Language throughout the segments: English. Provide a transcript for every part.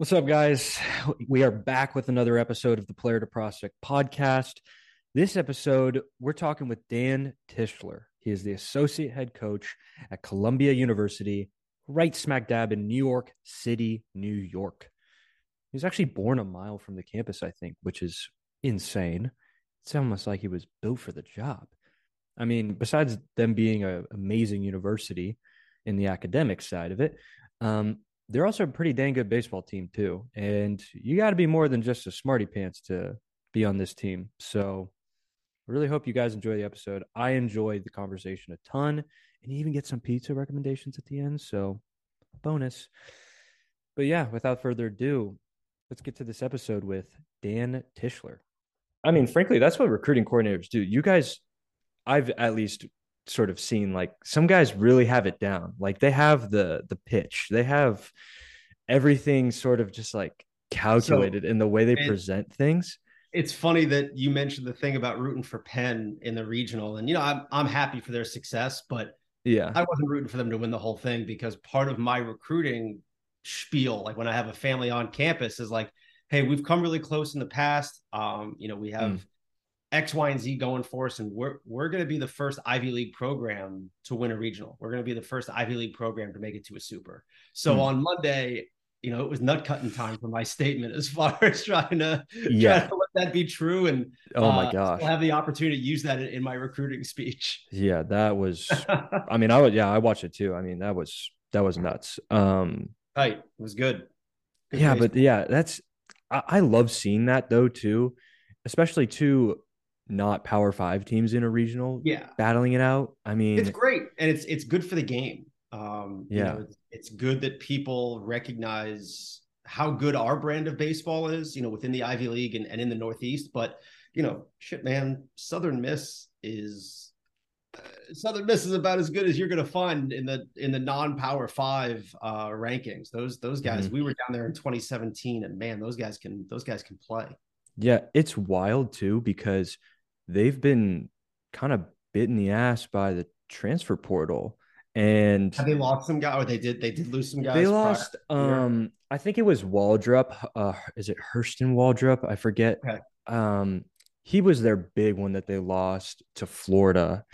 What's up, guys? We are back with another episode of the Player to Prospect podcast. This episode, we're talking with Dan Tischler. He is the associate head coach at Columbia University, right smack dab in New York City, New York. He was actually born a mile from the campus, I think, which is insane. It's almost like he was built for the job. I mean, besides them being an amazing university in the academic side of it, they're also a pretty dang good baseball team too. And you got to be more than just a smarty pants to be on this team. So I really hope you guys enjoy the episode. I enjoyed the conversation a ton, and you even get some pizza recommendations at the end. So bonus. But yeah, without further ado, let's get to this episode with Dan Tischler. I mean, frankly, that's what recruiting coordinators do. You guys, I've at least sort of seen, like, some guys really have it down. Like, they have the pitch, they have everything sort of just like calculated in the way they present things. It's funny that you mentioned the thing about rooting for Penn in the regional, and, you know, I'm happy for their success, but yeah, I wasn't rooting for them to win the whole thing, because part of my recruiting spiel, like when I have a family on campus, is like, hey, we've come really close in the past. You know, we have X, Y, and Z going for us, and we're going to be the first Ivy League program to win a regional. We're going to be the first Ivy League program to make it to a super. So on Monday, you know, it was nut cutting time for my statement as far as trying to let that be true, and oh my gosh, have the opportunity to use that in my recruiting speech. Yeah, that was. I mean, I watched it too. I mean, that was nuts. Right, it was good. Yeah, baseball. But yeah, that's I love seeing that though too, especially too. Not Power Five teams in a regional battling it out. I mean, it's great, and it's good for the game. You know, it's good that people recognize how good our brand of baseball is, you know, within the Ivy League and in the Northeast. But, you know, shit, man, Southern Miss is about as good as you're going to find in the non-Power Five rankings. Those guys, we were down there in 2017, and man, those guys can play. Yeah, it's wild too, because they've been kind of bit in the ass by the transfer portal, and have they lost some guy, or they did lose some guys. They lost, I think it was Waldrop. Is it Hurston Waldrop? I forget. Okay. He was their big one that they lost to Florida,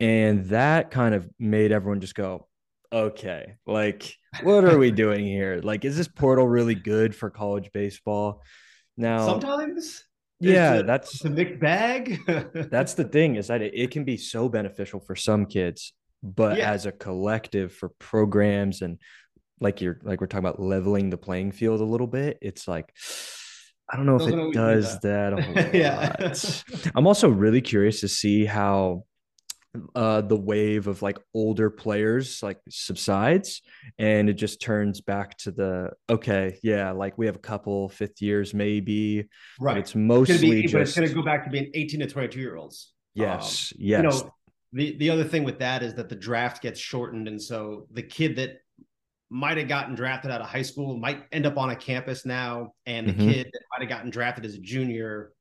and that kind of made everyone just go, okay, like, what are we doing here? Like, is this portal really good for college baseball? Now, sometimes. Yeah, that's a mixed bag. That's the thing, is that it can be so beneficial for some kids, but as a collective for programs, and like we're talking about leveling the playing field a little bit, it's like, I don't know if it does that a whole lot. I'm also really curious to see how the wave of like older players like subsides, and it just turns back to the like we have a couple fifth years maybe, right? But it's mostly just, but it's going to go back to being 18 to 22 year olds. Yes. You know, the other thing with that is that the draft gets shortened, and so the kid that might have gotten drafted out of high school might end up on a campus now, and the kid that might have gotten drafted as a junior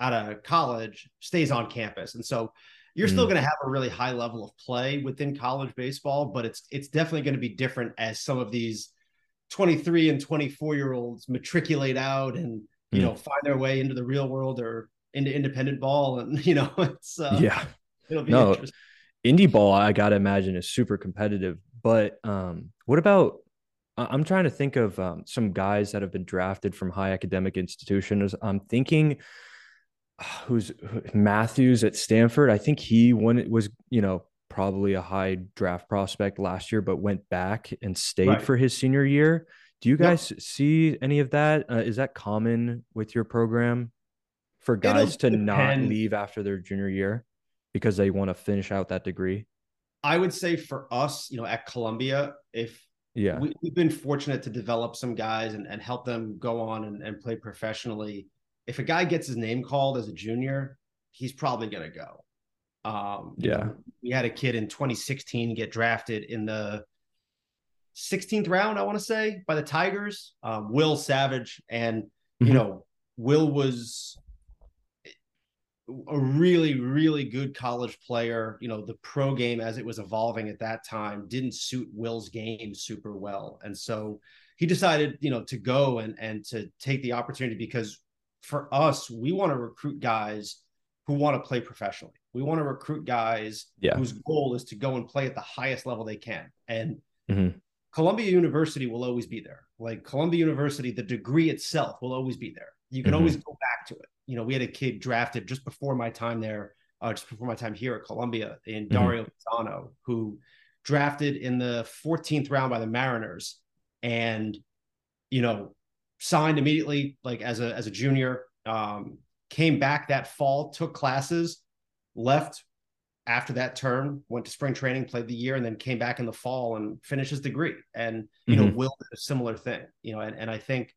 out of college stays on campus, and so you're still going to have a really high level of play within college baseball, but it's definitely going to be different as some of these 23 and 24 year olds matriculate out and, you know, find their way into the real world or into independent ball. And, you know, it's, it'll be interesting. Indie ball, I got to imagine, is super competitive, but what about, I'm trying to think of some guys that have been drafted from high academic institutions. I'm thinking, who's Matthews at Stanford. I think he was, you know, probably a high draft prospect last year, but went back and stayed for his senior year. Do you guys see any of that? Is that common with your program for guys to not leave after their junior year because they want to finish out that degree? I would say for us, you know, at Columbia, we've been fortunate to develop some guys and help them go on and play professionally. If a guy gets his name called as a junior, he's probably going to go. You know, we had a kid in 2016 get drafted in the 16th round, I want to say, by the Tigers, Will Savage. And, you know, Will was a really, really good college player. You know, the pro game as it was evolving at that time didn't suit Will's game super well. And so, he decided, you know, to go and to take the opportunity, because for us, we want to recruit guys who want to play professionally. We want to recruit guys whose goal is to go and play at the highest level they can. And Columbia University will always be there. Like Columbia University, the degree itself will always be there. You can always go back to it. You know, we had a kid drafted just before my time there, just before my time here at Columbia, in Dario Tisano, who drafted in the 14th round by the Mariners and, you know, signed immediately, like as a junior, came back that fall, took classes, left after that term, went to spring training, played the year, and then came back in the fall and finished his degree. And, you know, Will did a similar thing, you know, and I think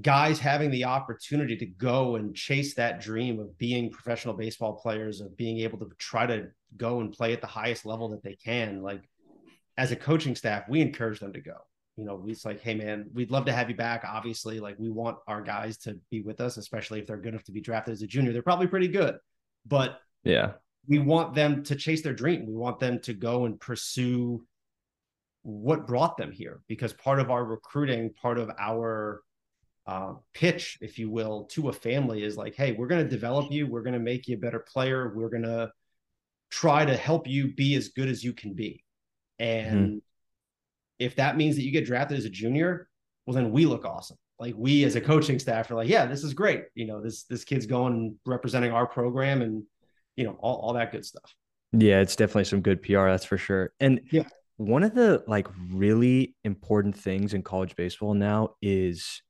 guys having the opportunity to go and chase that dream of being professional baseball players, of being able to try to go and play at the highest level that they can. Like as a coaching staff, we encourage them to go, you know, it's like, hey man, we'd love to have you back. Obviously, like we want our guys to be with us, especially if they're good enough to be drafted as a junior, they're probably pretty good, but we want them to chase their dream. We want them to go and pursue what brought them here, because part of our recruiting, part of our pitch, if you will, to a family is like, hey, we're going to develop you. We're going to make you a better player. We're going to try to help you be as good as you can be. And if that means that you get drafted as a junior, well, then we look awesome. Like we, as a coaching staff, are like, yeah, this is great. You know, this kid's going and representing our program and, you know, all that good stuff. Yeah, it's definitely some good PR. That's for sure. And one of the like really important things in college baseball now is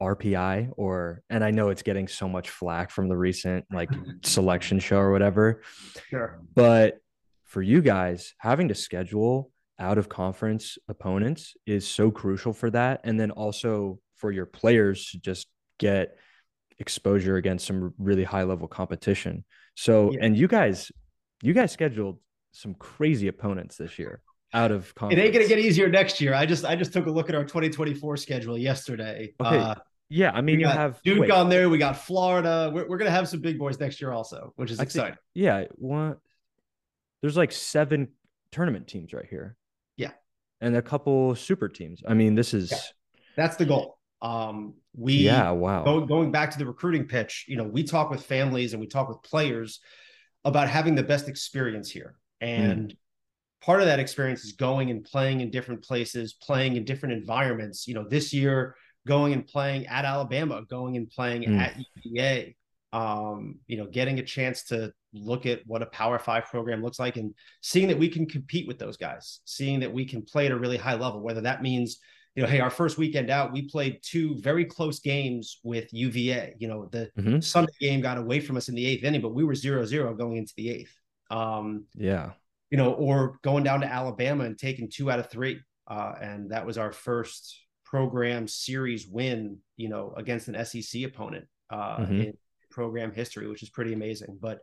RPI, or, and I know it's getting so much flack from the recent like selection show or whatever, but for you guys, having to schedule out of conference opponents is so crucial for that. And then also for your players to just get exposure against some really high level competition. So, and you guys scheduled some crazy opponents this year out of conference. It ain't going to get easier next year. I just took a look at our 2024 schedule yesterday. Okay. Yeah. I mean, you have Duke on there. We got Florida. We're going to have some big boys next year also, which is exciting. There's like 7 tournament teams right here. Yeah. And a couple super teams. I mean, this is, that's the goal. Going back to the recruiting pitch, you know, we talk with families and we talk with players about having the best experience here. And part of that experience is going and playing in different places, playing in different environments. You know, this year going and playing at Alabama, going and playing at UVA, you know, getting a chance to look at what a Power 5 program looks like and seeing that we can compete with those guys, seeing that we can play at a really high level, whether that means, you know, hey, our first weekend out, we played 2 very close games with UVA. You know, the Sunday game got away from us in the 8th inning, but we were 0-0 going into the 8th. You know, or going down to Alabama and taking 2 out of 3. And that was our first program series win, you know, against an SEC opponent in program history, which is pretty amazing. But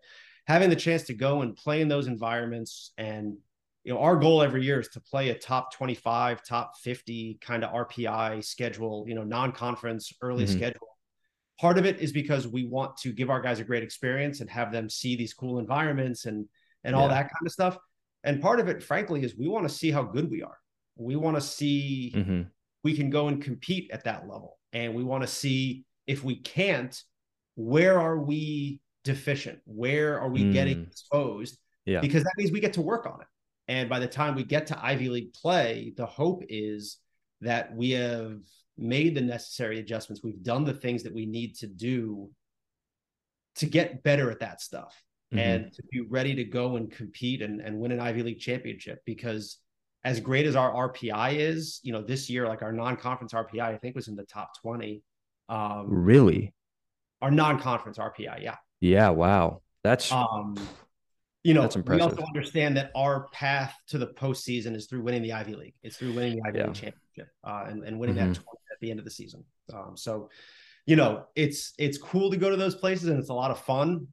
having the chance to go and play in those environments, and, you know, our goal every year is to play a top 25, top 50 kind of RPI schedule, you know, non-conference early schedule. Part of it is because we want to give our guys a great experience and have them see these cool environments and all that kind of stuff. And part of it, frankly, is we want to see how good we are. We want to see we can go and compete at that level. And we want to see if we can't, where are we deficient? Where are we getting exposed? Yeah. Because that means we get to work on it. And by the time we get to Ivy League play, the hope is that we have made the necessary adjustments. We've done the things that we need to do to get better at that stuff. And to be ready to go and compete and win an Ivy League championship, because as great as our RPI is, you know, this year, like our non-conference RPI, I think was in the top 20. Really? Our non-conference RPI. Yeah. Yeah. Wow. That's, you know, that's impressive. We also understand that our path to the postseason is through winning the Ivy League. It's through winning the Ivy League championship and winning that tournament at the end of the season. So, you know, it's cool to go to those places and it's a lot of fun.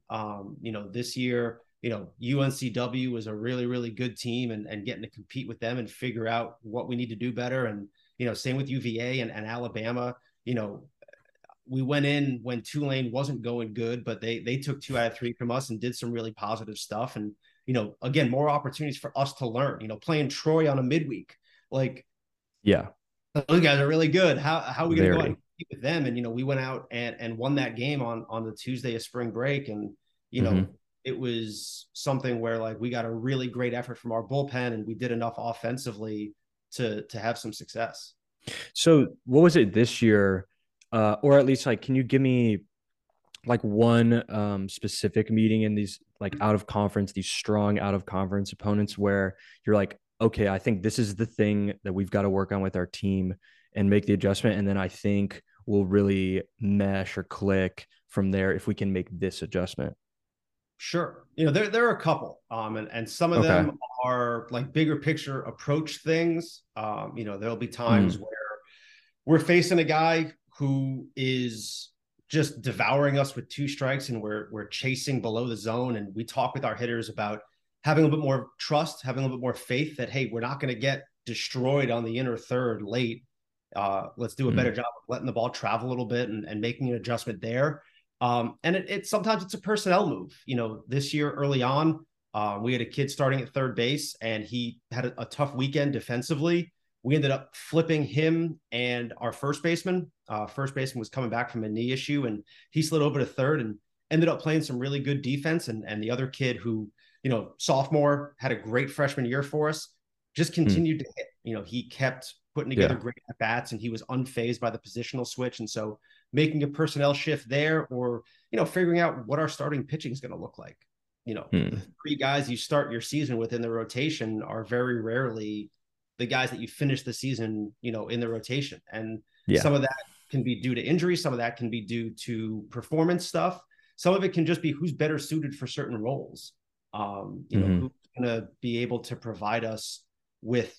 You know, this year, you know, UNCW was a really, really good team and getting to compete with them and figure out what we need to do better. And, you know, same with UVA and Alabama. You know, we went in when Tulane wasn't going good, but they took 2 out of 3 from us and did some really positive stuff. And, you know, again, more opportunities for us to learn, you know, playing Troy on a midweek, like, those guys are really good. How are we going to go out and compete with them? And, you know, we went out and won that game on the Tuesday of spring break. And, you know, it was something where, like, we got a really great effort from our bullpen and we did enough offensively to have some success. So what was it this year? Or at least, like, can you give me like one specific meeting in these, like, out of conference, these strong out of conference opponents where you're like, okay, I think this is the thing that we've got to work on with our team and make the adjustment. And then I think we'll really mesh or click from there if we can make this adjustment. Sure. You know, there are a couple, and some of them are like bigger picture approach things. You know, there'll be times where we're facing a guy who is just devouring us with two strikes and we're chasing below the zone. And we talk with our hitters about having a little bit more trust, having a little bit more faith that, hey, we're not going to get destroyed on the inner third late. Let's do a better job of letting the ball travel a little bit and making an adjustment there. And it sometimes it's a personnel move. You know, this year early on, we had a kid starting at third base and he had a tough weekend defensively. We ended up flipping him and our first baseman. First baseman was coming back from a knee issue and he slid over to third and ended up playing some really good defense. And the other kid who, you know, sophomore, had a great freshman year for us, just continued to hit. You know, he kept putting together great at-bats and he was unfazed by the positional switch. And so making a personnel shift there, or, you know, figuring out what our starting pitching is going to look like. You know, the three guys you start your season with in the rotation are very rarely the guys that you finish the season, you know, in the rotation. And some of that can be due to injury. Some of that can be due to performance stuff. Some of it can just be who's better suited for certain roles. You know, who's going to be able to provide us with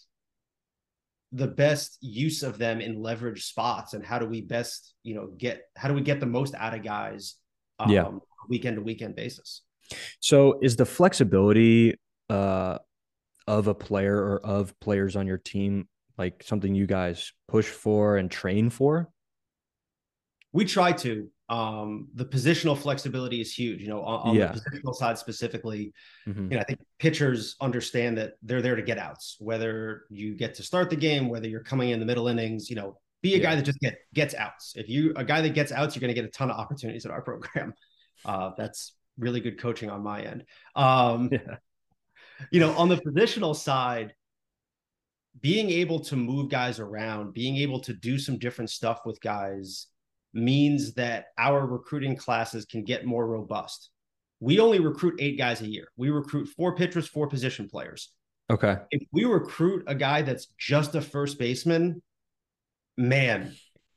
the best use of them in leverage spots, and how do we best, you know, how do we get the most out of guys weekend to weekend basis. So is the flexibility of a player or of players on your team like something you guys push for and train for? We try to. The positional flexibility is huge, you know, on the positional side specifically. You know, I think pitchers understand that they're there to get outs, whether you get to start the game, whether you're coming in the middle innings. You know, be a guy that just gets outs. If you a guy that gets outs, you're going to get a ton of opportunities at our program. That's really good coaching on my end. You know, on the positional side, being able to move guys around, being able to do some different stuff with guys means that our recruiting classes can get more robust. We only recruit 8 guys a year. We recruit 4 pitchers, 4 position players. Okay. If we recruit a guy that's just a first baseman, man,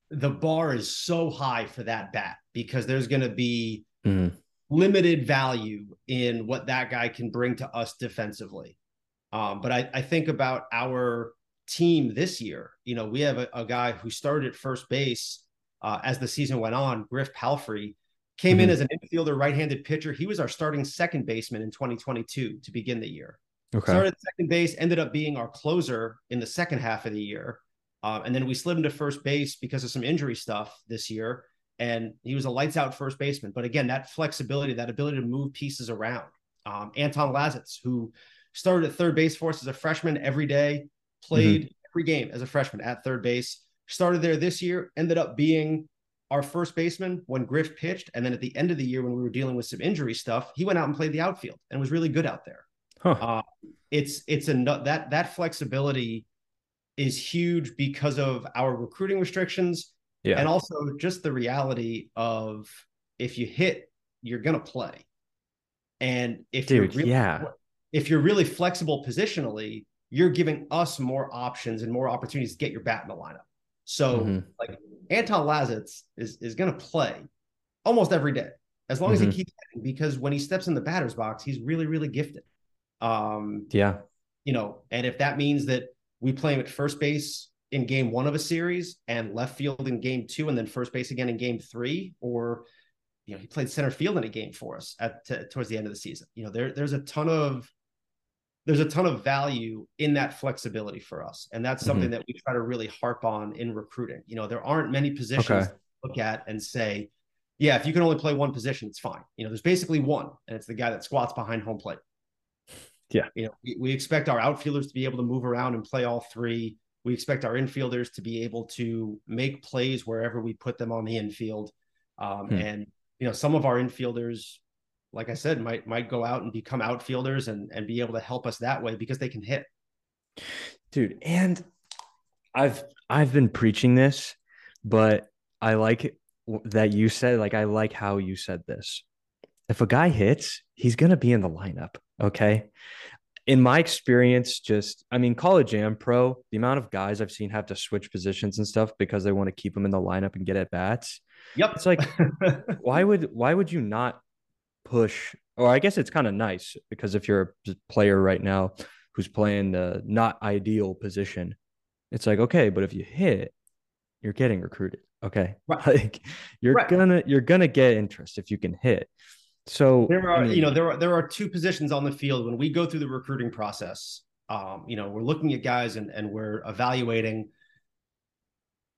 the bar is so high for that bat, because there's going to be limited value in what that guy can bring to us defensively. But I think about our team this year. You know, we have a guy who started at first base as the season went on. Griff Palfrey came in as an infielder, right-handed pitcher. He was our starting second baseman in 2022 to begin the year. Okay. Started at second base, ended up being our closer in the second half of the year. And then we slid him to first base because of some injury stuff this year. And he was a lights-out first baseman. But again, that flexibility, that ability to move pieces around. Anton Lazitz, who started at third base for us as a freshman every day, played every game as a freshman at third base, started there this year, ended up being our first baseman when Griff pitched. And then at the end of the year, when we were dealing with some injury stuff, he went out and played the outfield and was really good out there. That flexibility is huge because of our recruiting restrictions. And also just the reality of, if you hit, you're going to play. And if if you're really flexible positionally, you're giving us more options and more opportunities to get your bat in the lineup. So like Anton Lazitz is going to play almost every day, as long as he keeps hitting, because when he steps in the batter's box, he's really, really gifted. You know, and if that means that we play him at first base in game 1 of a series and left field in game 2, and then first base again in game 3, or, you know, he played center field in a game for us towards the end of the season. You know, there's a ton of value in that flexibility for us. And that's something that we try to really harp on in recruiting. You know, there aren't many positions to look at and say, yeah, if you can only play one position, it's fine. You know, there's basically one, and it's the guy that squats behind home plate. Yeah. You know, we expect our outfielders to be able to move around and play all 3. We expect our infielders to be able to make plays wherever we put them on the infield. And, you know, some of our infielders, like I said, might go out and become outfielders and be able to help us that way because they can hit. Dude, and I've been preaching this, but I like that you said, like, I like how you said this. If a guy hits, he's going to be in the lineup. Okay. In my experience, college and pro, the amount of guys I've seen have to switch positions and stuff because they want to keep them in the lineup and get at bats. Yep. It's like, why would you not push? Or I guess it's kind of nice because if you're a player right now who's playing the not ideal position, it's like, okay, but if you hit, you're getting recruited. Okay. Right. Like you're going to get interest if you can hit. So there are two positions on the field when we go through the recruiting process. We're looking at guys and we're evaluating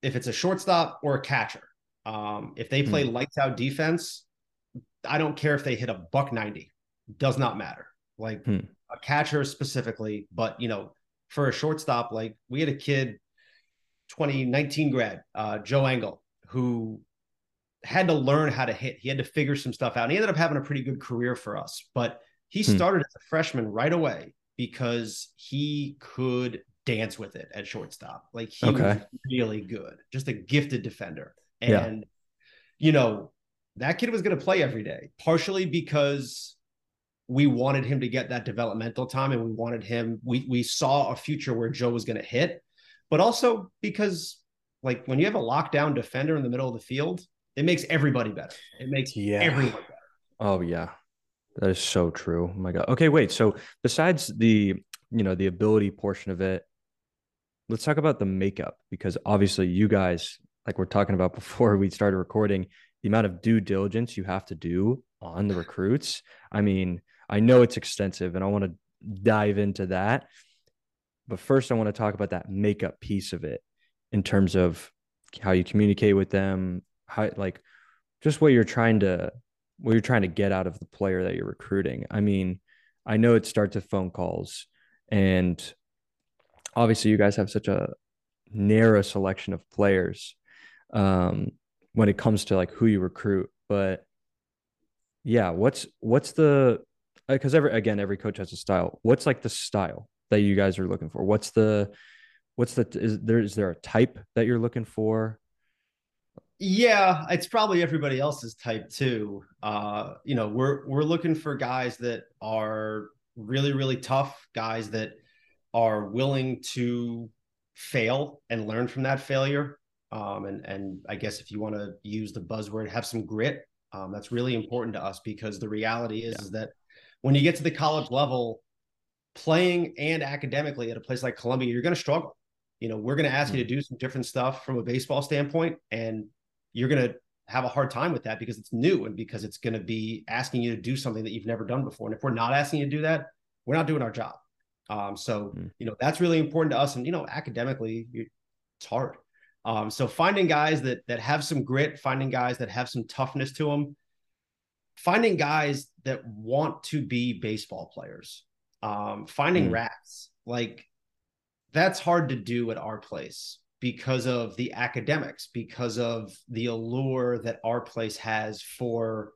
if it's a shortstop or a catcher. If they play lights out defense, I don't care if they hit a .190, does not matter. Like a catcher specifically, but for a shortstop, like we had a kid, 2019 grad, Joe Engel, who had to learn how to hit. He had to figure some stuff out. And he ended up having a pretty good career for us, but he started as a freshman right away because he could dance with it at shortstop. Like he was really good, just a gifted defender. And, that kid was going to play every day, partially because we wanted him to get that developmental time and we saw a future where Joe was going to hit. But also because like when you have a lockdown defender in the middle of the field, it makes everybody better. It makes everyone better. Oh yeah. That is so true. Oh my God. Okay. Wait. So besides the ability portion of it, let's talk about the makeup, because obviously you guys, like we're talking about before we started recording, the amount of due diligence you have to do on the recruits. I mean, I know it's extensive and I want to dive into that. But first, I want to talk about that makeup piece of it in terms of how you communicate with them, how, like, just what you're trying to get out of the player that you're recruiting. I mean, I know it starts with phone calls, and obviously, you guys have such a narrow selection of players when it comes to like who you recruit. But yeah, what's the, because every coach has a style. What's like the style that you guys are looking for? Is there a type that you're looking for? Yeah, it's probably everybody else's type too. We're looking for guys that are really, really tough, guys that are willing to fail and learn from that failure. And I guess if you want to use the buzzword, have some grit. That's really important to us because the reality is that when you get to the college level, playing and academically at a place like Columbia, you're going to struggle. We're going to ask you to do some different stuff from a baseball standpoint, and you're going to have a hard time with that because it's new and because it's going to be asking you to do something that you've never done before. And if we're not asking you to do that, we're not doing our job. That's really important to us. And, academically, it's hard. So finding guys that have some grit, finding guys that have some toughness to them, finding guys that want to be baseball players. Finding rats, like that's hard to do at our place because of the academics, because of the allure that our place has for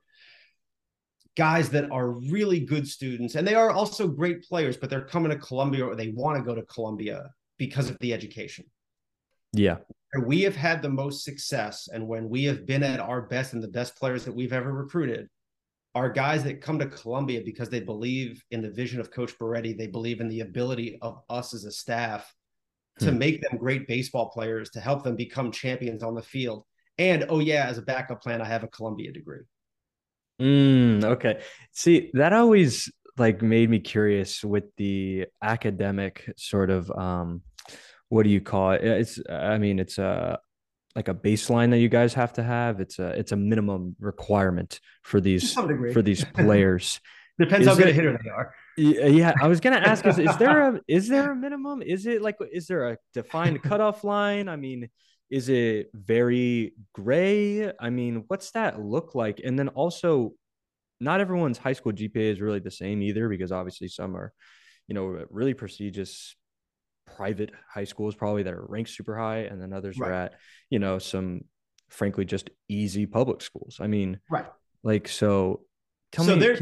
guys that are really good students. And they are also great players, but they're coming to Columbia or they want to go to Columbia because of the education. Yeah. We have had the most success. And when we have been at our best and the best players that we've ever recruited are guys that come to Columbia because they believe in the vision of Coach Boretti. They believe in the ability of us as a staff to make them great baseball players, to help them become champions on the field. And, as a backup plan, I have a Columbia degree. Okay. See, that always like made me curious with the academic sort of, what do you call it? It's like a baseline that you guys have to have. It's a minimum requirement for these players. Depends how good a hitter they are. Yeah. I was going to ask, is there a minimum? Is there a defined cutoff line? I mean, is it very gray? I mean, what's that look like? And then also not everyone's high school GPA is really the same either, because obviously some are, really prestigious private high schools probably that are ranked super high, and then others right. are at, you know, some frankly just easy public schools. I mean, right. Like, so there's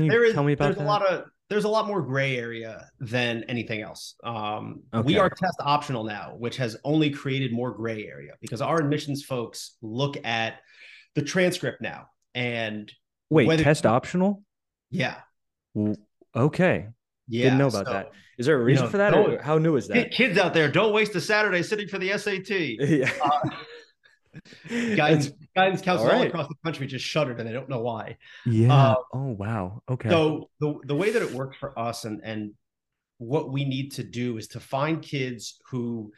a lot more gray area than anything else. Okay. We are test optional now, which has only created more gray area because our admissions folks look at the transcript now. And test optional? Yeah. Okay. Yeah. Didn't know about that. Is there a reason for that? Or how new is that? Kids out there, don't waste a Saturday sitting for the SAT. Yeah. Guidance counselors all across the country just shuddered, and they don't know why. Yeah. Oh, wow. Okay. So the way that it worked for us and what we need to do is to find kids who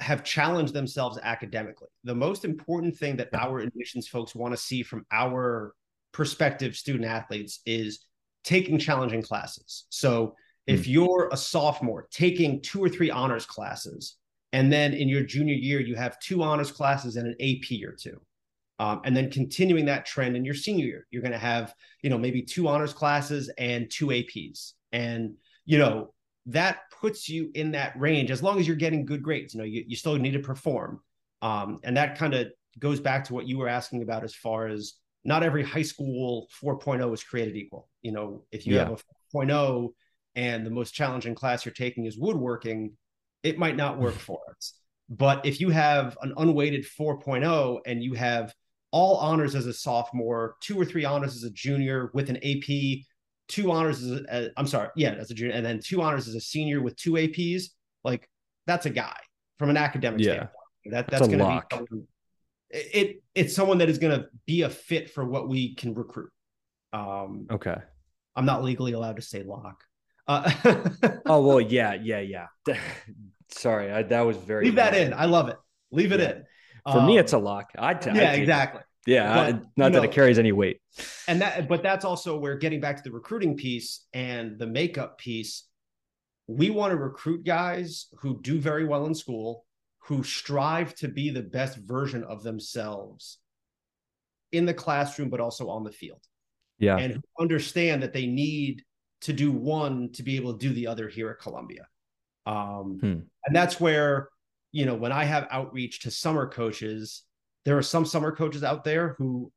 have challenged themselves academically. The most important thing that our admissions folks want to see from our prospective student athletes is taking challenging classes. So if you're a sophomore taking 2 or 3 honors classes, and then in your junior year, you have 2 honors classes and an AP or 2. And then continuing that trend in your senior year, you're going to have, maybe 2 honors classes and 2 APs. And, that puts you in that range as long as you're getting good grades. You still need to perform. And that kind of goes back to what you were asking about as far as not every high school 4.0 is created equal. If you have a 4.0 and the most challenging class you're taking is woodworking, it might not work for us. But if you have an unweighted 4.0 and you have all honors as a sophomore, 2 or 3 honors as a junior with an AP, 2 honors as a junior, and then 2 honors as a senior with 2 APs, like that's a guy from an academic standpoint. That's going to be someone, it's someone that is going to be a fit for what we can recruit. Okay. I'm not legally allowed to say lock. Oh, well, yeah. Sorry. That was very leave that in. I love it. Leave it in. For me, it's a lock. I'd exactly. Yeah. But, that it carries any weight. And but that's also where getting back to the recruiting piece and the makeup piece, we want to recruit guys who do very well in school, who strive to be the best version of themselves in the classroom, but also on the field. Yeah. And who understand that they need to do one to be able to do the other here at Columbia. And that's where, when I have outreach to summer coaches, there are some summer coaches out there who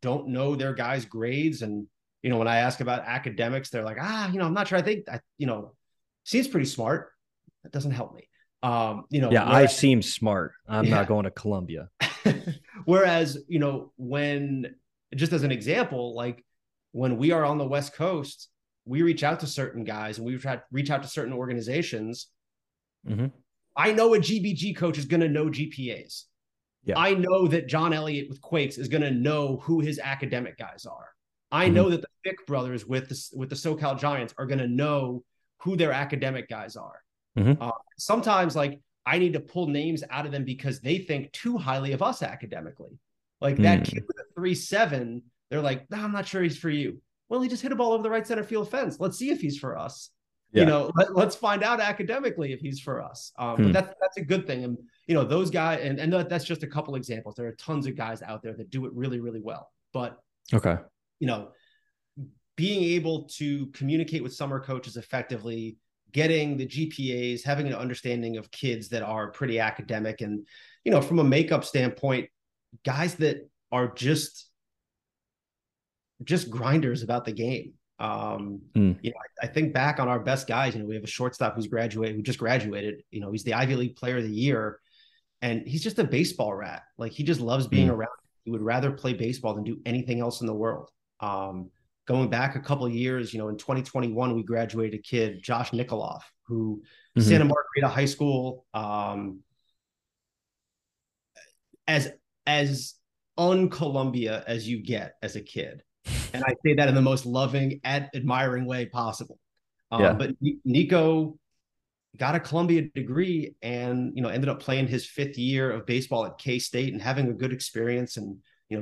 don't know their guys' grades. And, when I ask about academics, they're like, I'm not sure. I think that, seems pretty smart. That doesn't help me. I seem smart. I'm not going to Columbia. Whereas, just as an example, like when we are on the West Coast, we reach out to certain guys and we try to reach out to certain organizations. Mm-hmm. I know a GBG coach is going to know GPAs. Yeah. I know that John Elliott with Quakes is going to know who his academic guys are. I know that the Fick brothers with the SoCal Giants are going to know who their academic guys are. Mm-hmm. Sometimes like I need to pull names out of them because they think too highly of us academically. Like that kid with a 3.7, they're like, no, I'm not sure he's for you. Well, he just hit a ball over the right center field fence. Let's see if he's for us. Yeah. Let's find out academically if he's for us. But that's a good thing. And, those guys, and that's just a couple examples. There are tons of guys out there that do it really, really well. But, being able to communicate with summer coaches effectively, getting the GPAs, having an understanding of kids that are pretty academic. And, from a makeup standpoint, guys that are just grinders about the game. I think back on our best guys, we have a shortstop who just graduated, he's the Ivy League Player of the Year, and he's just a baseball rat. Like he just loves being around. He would rather play baseball than do anything else in the world. Going back a couple of years, in 2021, we graduated a kid, Josh Nikoloff, who Santa Margarita High School, as un-Columbia as you get as a kid. And I say that in the most loving and admiring way possible. But Nico got a Columbia degree and, ended up playing his 5th year of baseball at K-State and having a good experience and,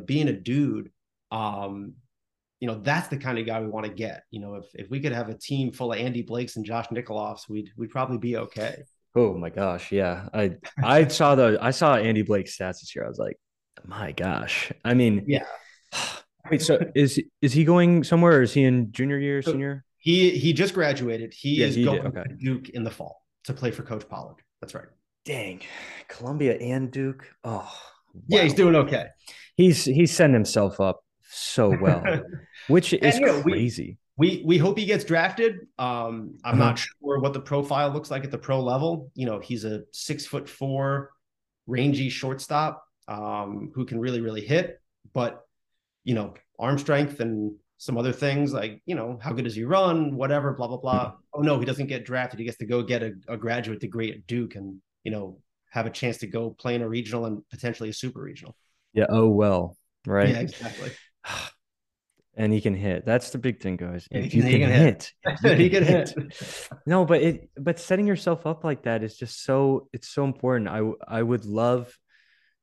being a dude, that's the kind of guy we want to get. If we could have a team full of Andy Blakes and Josh Nikoloffs, we'd probably be okay. Oh my gosh. Yeah. I saw Andy Blake's stats this year. I was like, my gosh. I mean, yeah. Wait, so is he going somewhere, or is he in junior year, senior? He just graduated. He is going to Duke in the fall to play for Coach Pollard. That's right. Dang, Columbia and Duke. Oh, wow. Yeah, he's doing okay. He's setting himself up so well, which is crazy. We hope he gets drafted. I'm not sure what the profile looks like at the pro level. You know, he's a 6'4", rangy shortstop who can really, really hit. But, you know, arm strength and some other things like, you know, how good does he run, whatever, blah, blah, blah. Oh, no, he doesn't get drafted. He gets to go get a graduate degree at Duke and, you know, have a chance to go play in a regional and potentially a super regional. Yeah. Oh, well, right. Yeah, exactly. And he can hit. That's the big thing, guys. If you can hit, he can hit. No, but setting yourself up like that is just so, it's so important. I would love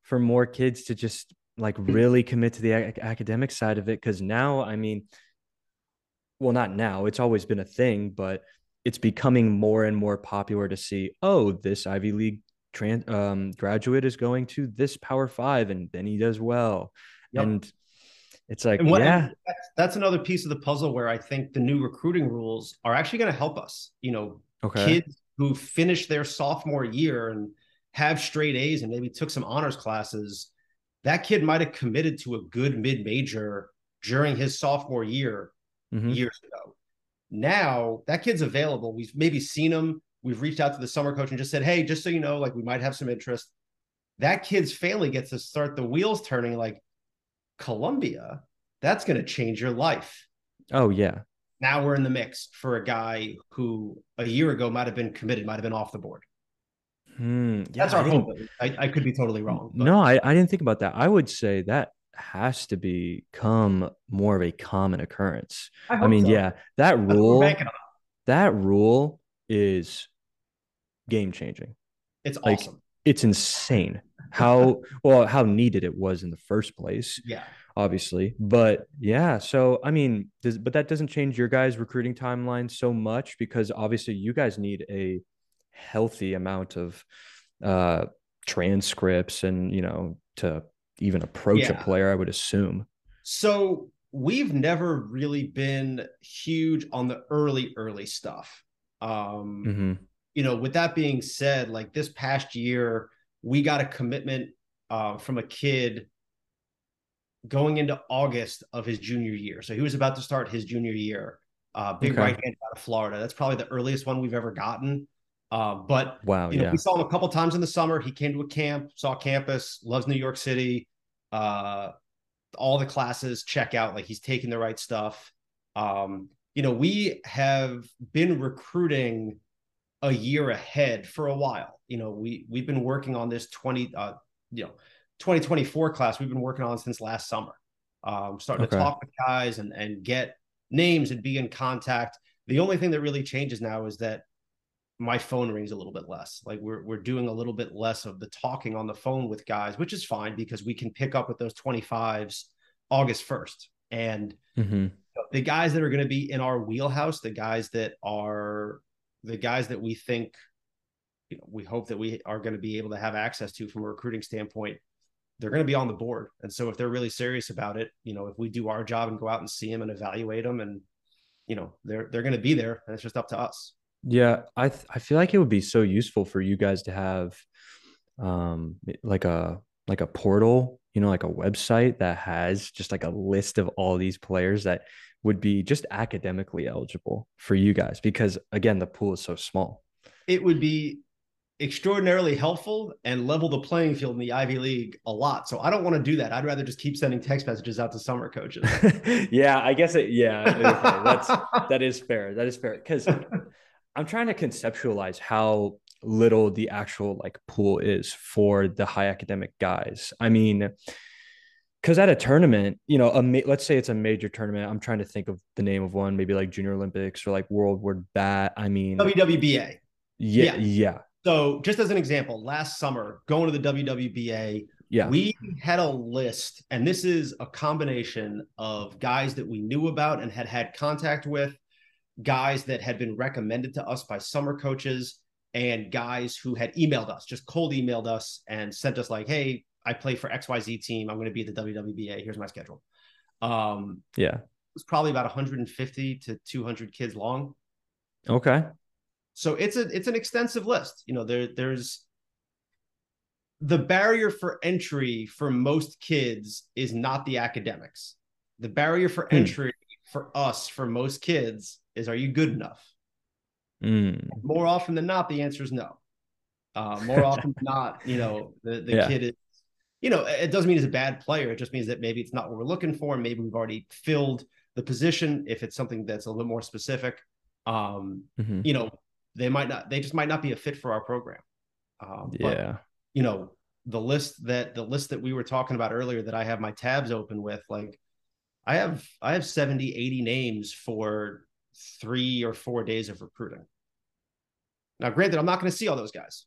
for more kids to just like really commit to the academic side of it. Cause now, I mean, well, not now, it's always been a thing, but it's becoming more and more popular to see, oh, this Ivy League graduate is going to this Power Five and then he does well. Yep. And it's like, and that's another piece of the puzzle where I think the new recruiting rules are actually going to help us, you know, kids who finish their sophomore year and have straight A's and maybe took some honors classes. That kid might have committed to a good mid-major during his sophomore year years ago. Now that kid's available. We've maybe seen him. We've reached out to the summer coach and just said, hey, just so you know, like we might have some interest. That kid's family gets to start the wheels turning like Columbia. That's going to change your life. Oh, yeah. Now we're in the mix for a guy who a year ago might have been committed, might have been off the board. Yeah, that's our hope. I could be totally wrong. But. No, I didn't think about that. I would say that has to become more of a common occurrence. I mean, so. Yeah, that rule is game changing. It's like, awesome. It's insane how needed it was in the first place. Yeah, obviously, but yeah. So I mean, but that doesn't change your guys' recruiting timeline so much because obviously you guys need a healthy amount of transcripts and, you know, to even approach a player, I would assume. So we've never really been huge on the early stuff. You know, with that being said, like this past year, we got a commitment from a kid going into August of his junior year. So he was about to start his junior year, big right hand out of Florida. That's probably the earliest one we've ever gotten. But wow, you know, we saw him a couple times in the summer. He came to a camp, saw campus, loves New York City. All the classes check out, like he's taking the right stuff. You know, we have been recruiting a year ahead for a while. You know, we've been working on this 2024 class. We've been working on since last summer, starting to talk with guys and get names and be in contact. The only thing that really changes now is that my phone rings a little bit less. Like we're doing a little bit less of the talking on the phone with guys, which is fine because we can pick up with those 25s August 1st. And the guys that are going to be in our wheelhouse, the guys that we think, you know, we hope that we are going to be able to have access to from a recruiting standpoint, they're going to be on the board. And so if they're really serious about it, you know, if we do our job and go out and see them and evaluate them and, you know, they're going to be there and it's just up to us. Yeah, I feel like it would be so useful for you guys to have like a portal, you know, like a website that has just like a list of all these players that would be just academically eligible for you guys, because again, the pool is so small. It would be extraordinarily helpful and level the playing field in the Ivy League a lot. So I don't want to do that. I'd rather just keep sending text messages out to summer coaches. Yeah, I guess. That is fair. Because I'm trying to conceptualize how little the actual like pool is for the high academic guys. I mean, because at a tournament, you know, let's say it's a major tournament. I'm trying to think of the name of one, maybe like Junior Olympics or like World War Bat. I mean, WWBA. Yeah. So just as an example, last summer, going to the WWBA, we had a list, and this is a combination of guys that we knew about and had contact with, guys that had been recommended to us by summer coaches, and guys who had emailed us, just cold emailed us and sent us like, hey, I play for XYZ team. I'm going to be at the WWBA. Here's my schedule. It was probably about 150 to 200 kids long. Okay. So it's an extensive list. You know, there's the barrier for entry for most kids is not the academics. The barrier for entry for us, for most kids, is, are you good enough? More often than not, the answer is no. More often than not, you know, the kid is, you know, it doesn't mean he's a bad player. It just means that maybe it's not what we're looking for. And maybe we've already filled the position. If it's something that's a little more specific, you know, they just might not be a fit for our program. But, you know, the list that we were talking about earlier that I have my tabs open with, like, I have 70, 80 names for 3 or 4 days of recruiting. Now, granted, I'm not going to see all those guys.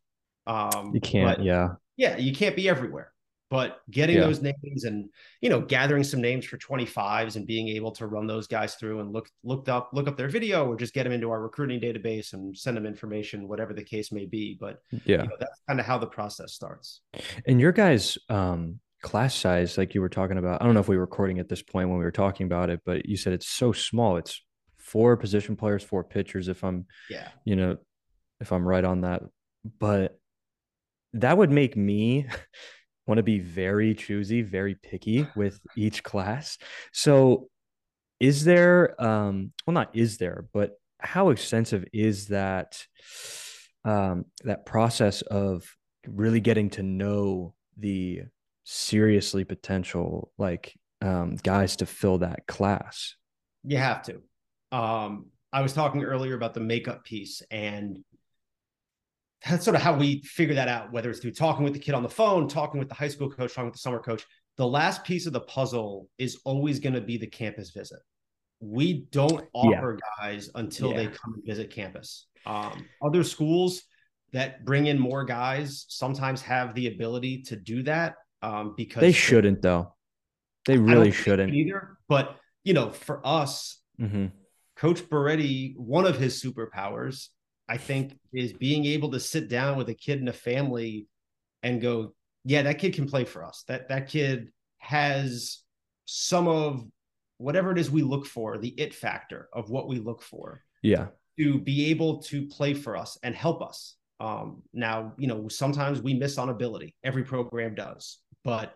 You can't, you can't be everywhere. But getting those names and, you know, gathering some names for 25s and being able to run those guys through and look up their video, or just get them into our recruiting database and send them information, whatever the case may be. But you know, that's kind of how the process starts. And your guys, class size, like you were talking about, I don't know if we were recording at this point when we were talking about it, but you said it's so small. It's 4 position players, 4 pitchers. If I'm right on that, but that would make me want to be very choosy, very picky with each class. So is there, but how extensive is that, that process of really getting to know the seriously potential guys to fill that class? You have to. I was talking earlier about the makeup piece, and that's sort of how we figure that out, whether it's through talking with the kid on the phone, talking with the high school coach, talking with the summer coach. The last piece of the puzzle is always going to be the campus visit. We don't offer guys until they come and visit campus. Other schools that bring in more guys sometimes have the ability to do that. Because they shouldn't, though. They really shouldn't either. But you know, for us, Coach Boretti, one of his superpowers, I think, is being able to sit down with a kid and a family and go, yeah, that kid can play for us. That kid has some of whatever it is we look for, the it factor of what we look for. Yeah. To be able to play for us and help us. Now, you know, sometimes we miss on ability. Every program does. But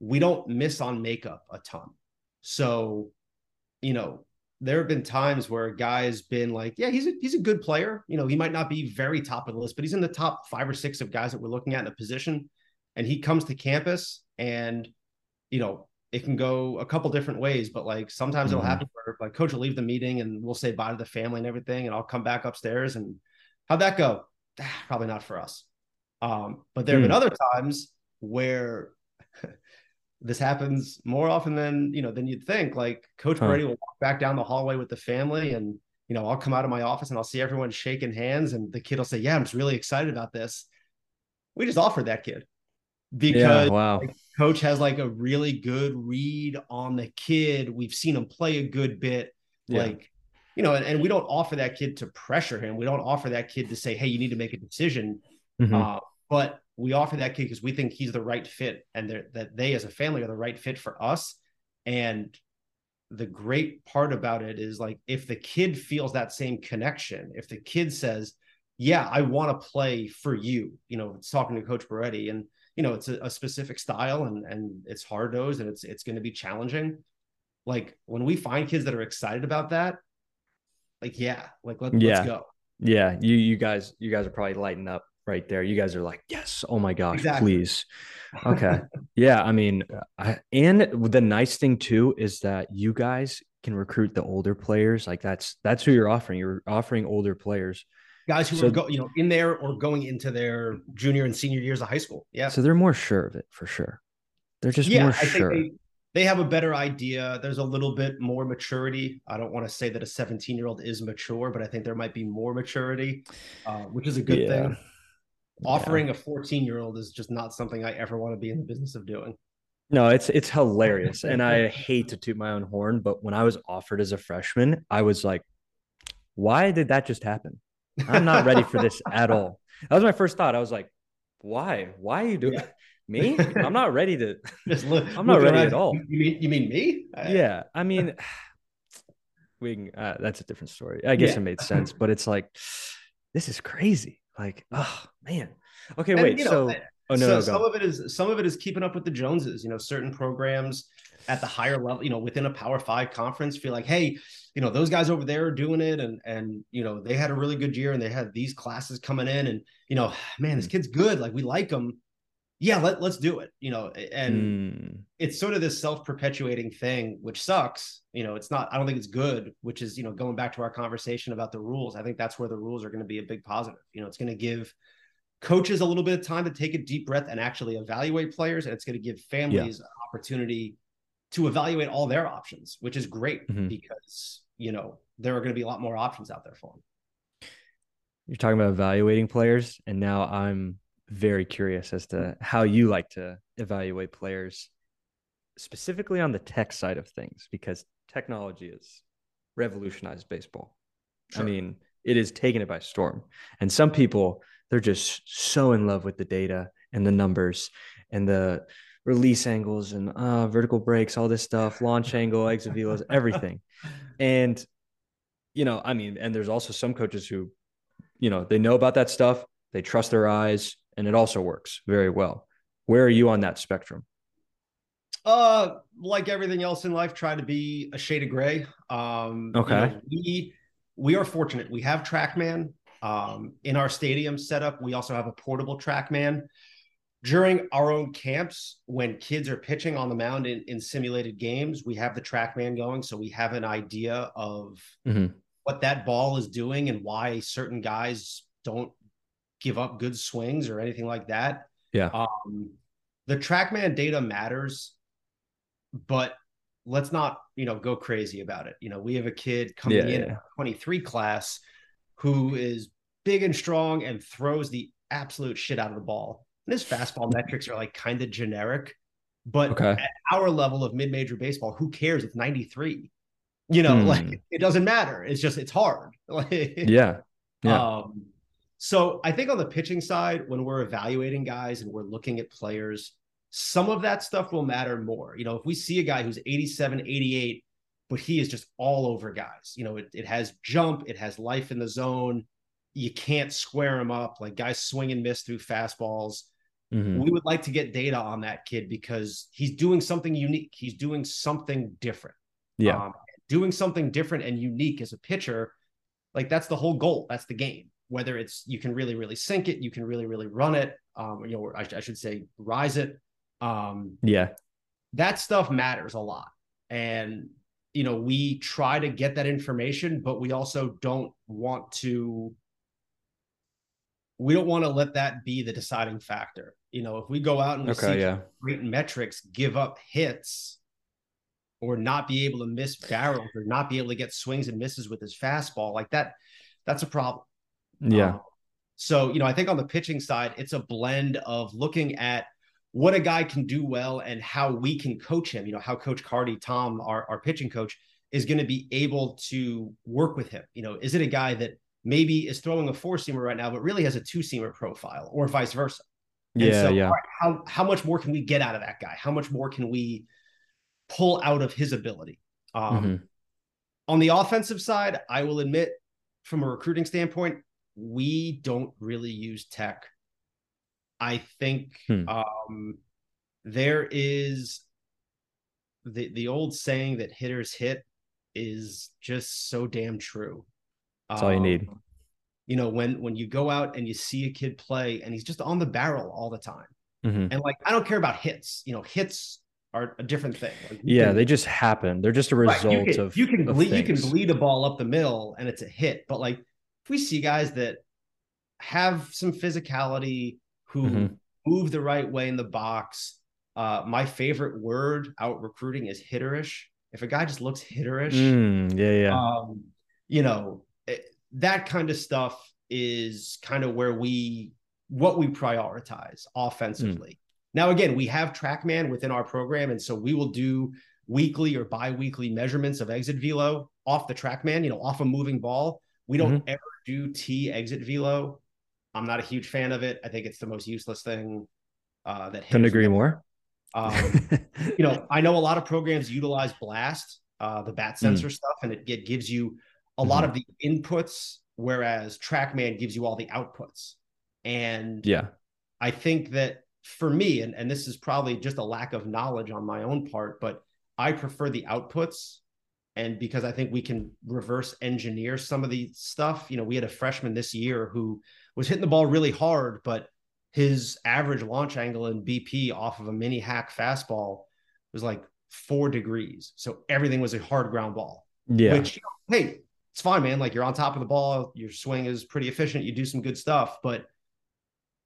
we don't miss on makeup a ton. So, you know, there have been times where a guy's been like, yeah, he's a good player. You know, he might not be very top of the list, but he's in the top 5 or 6 of guys that we're looking at in a position. And he comes to campus and, you know, it can go a couple different ways, but like sometimes it'll happen where like coach will leave the meeting and we'll say bye to the family and everything. And I'll come back upstairs and how'd that go? Probably not for us. But there have been other times where this happens more often than you'd think. Like Coach Brady will walk back down the hallway with the family, and you know, I'll come out of my office and I'll see everyone shaking hands, and the kid will say, "Yeah, I'm just really excited about this." We just offered that kid because Coach has like a really good read on the kid. We've seen him play a good bit, you know, and we don't offer that kid to pressure him. We don't offer that kid to say, "Hey, you need to make a decision," but we offer that kid because we think he's the right fit, and that they as a family are the right fit for us. And the great part about it is, like, if the kid feels that same connection, if the kid says, yeah, I want to play for you, you know, it's talking to Coach Boretti, and, you know, it's a specific style, and it's hard-nosed, and it's going to be challenging. Like when we find kids that are excited about that, like, let's go. Yeah. You guys are probably lighting up right there. You guys are like, yes, oh my gosh, exactly. Please. Okay. Yeah. I mean, and the nice thing too, is that you guys can recruit the older players. Like that's who you're offering. You're offering older players, guys who are in there or going into their junior and senior years of high school. Yeah. So they're more sure of it for sure. They're just more sure. They have a better idea. There's a little bit more maturity. I don't want to say that a 17-year-old is mature, but I think there might be more maturity, which is a good thing. Offering a 14-year-old is just not something I ever want to be in the business of doing. No, it's hilarious. And I hate to toot my own horn, but when I was offered as a freshman, I was like, why did that just happen? I'm not ready for this at all. That was my first thought. I was like, why? Why are you doing it? Me? I'm not ready to. I'm not ready at all. You mean me? Yeah. I mean, that's a different story. I guess it made sense, but it's like, this is crazy. Like, oh man. Okay, and, wait. Some of it is keeping up with the Joneses. You know, certain programs at the higher level, you know, within a Power Five conference, feel like, hey, you know, those guys over there are doing it, and you know, they had a really good year, and they had these classes coming in, and you know, man, this kid's good. Like, we like him. Yeah, let's do it. You know, and it's sort of this self-perpetuating thing, which sucks. You know, it's not. I don't think it's good. Which is, you know, going back to our conversation about the rules. I think that's where the rules are going to be a big positive. You know, it's going to give coaches a little bit of time to take a deep breath and actually evaluate players, and it's going to give families an opportunity to evaluate all their options, which is great because, you know, there are going to be a lot more options out there for them. You're talking about evaluating players, and now I'm very curious as to how you like to evaluate players, specifically on the tech side of things, because technology has revolutionized baseball. Sure. I mean, it is taking it by storm, and some people, they're just so in love with the data and the numbers and the release angles and vertical breaks, all this stuff, launch angle, exit velos, everything. And, you know, I mean, and there's also some coaches who, you know, they know about that stuff. They trust their eyes, and it also works very well. Where are you on that spectrum? Like everything else in life, try to be a shade of gray. Okay. You know, we are fortunate. We have TrackMan. In our stadium setup, we also have a portable TrackMan. During our own camps, when kids are pitching on the mound in simulated games, we have the TrackMan going. So we have an idea of what that ball is doing and why certain guys don't give up good swings or anything like that. Yeah. The TrackMan data matters, but let's not, you know, go crazy about it. You know, we have a kid coming in a 23 class who is big and strong and throws the absolute shit out of the ball. And his fastball metrics are like kind of generic, but at our level of mid-major baseball, who cares? It's 93, you know, like it doesn't matter. It's just, it's hard. So I think on the pitching side, when we're evaluating guys and we're looking at players, some of that stuff will matter more. You know, if we see a guy who's 87, 88, but he is just all over guys. You know, it has jump. It has life in the zone. You can't square him up. Like, guys swing and miss through fastballs. We would like to get data on that kid because he's doing something unique. He's doing something different. Yeah. Doing something different and unique as a pitcher. Like, that's the whole goal. That's the game. Whether it's, you can really, really sink it. You can really, really run it. You know, I should say rise it. That stuff matters a lot. And, you know, we try to get that information, but we also don't want to, let that be the deciding factor. You know, if we go out and we see great metrics, give up hits or not be able to miss barrels or not be able to get swings and misses with his fastball, like that's a problem. So, you know, I think on the pitching side, it's a blend of looking at what a guy can do well and how we can coach him, you know, how Coach Cardi, Tom, our pitching coach, is going to be able to work with him. You know, is it a guy that maybe is throwing a four-seamer right now, but really has a two-seamer profile, or vice versa? And all right, how much more can we get out of that guy? How much more can we pull out of his ability? On the offensive side, I will admit, from a recruiting standpoint, we don't really use tech. I think there is the old saying that hitters hit is just so damn true. That's all you need. You know, when you go out and you see a kid play and he's just on the barrel all the time. And like, I don't care about hits. You know, hits are a different thing. Like, they just happen. They're just a result of you can bleed a ball up the middle and it's a hit. But like, if we see guys that have some physicality, who move the right way in the box. My favorite word out recruiting is hitterish. If a guy just looks hitterish, you know, that kind of stuff is kind of where what we prioritize offensively. Now, again, we have TrackMan within our program. And so we will do weekly or biweekly measurements of exit velo off the TrackMan, you know, off a moving ball. We don't ever do T exit velo. I'm not a huge fan of it. I think it's the most useless thing that couldn't agree more. You know, I know a lot of programs utilize BLAST, the bat sensor stuff, and it gives you a lot of the inputs whereas TrackMan gives you all the outputs. And yeah, I think that for me, and this is probably just a lack of knowledge on my own part, but I prefer the outputs. And because I think we can reverse engineer some of the stuff, you know, we had a freshman this year who was hitting the ball really hard, but his average launch angle in BP off of a mini hack fastball was like 4 degrees. So everything was a hard ground ball. Yeah. Which, you know, hey, it's fine, man. Like, you're on top of the ball. Your swing is pretty efficient. You do some good stuff, but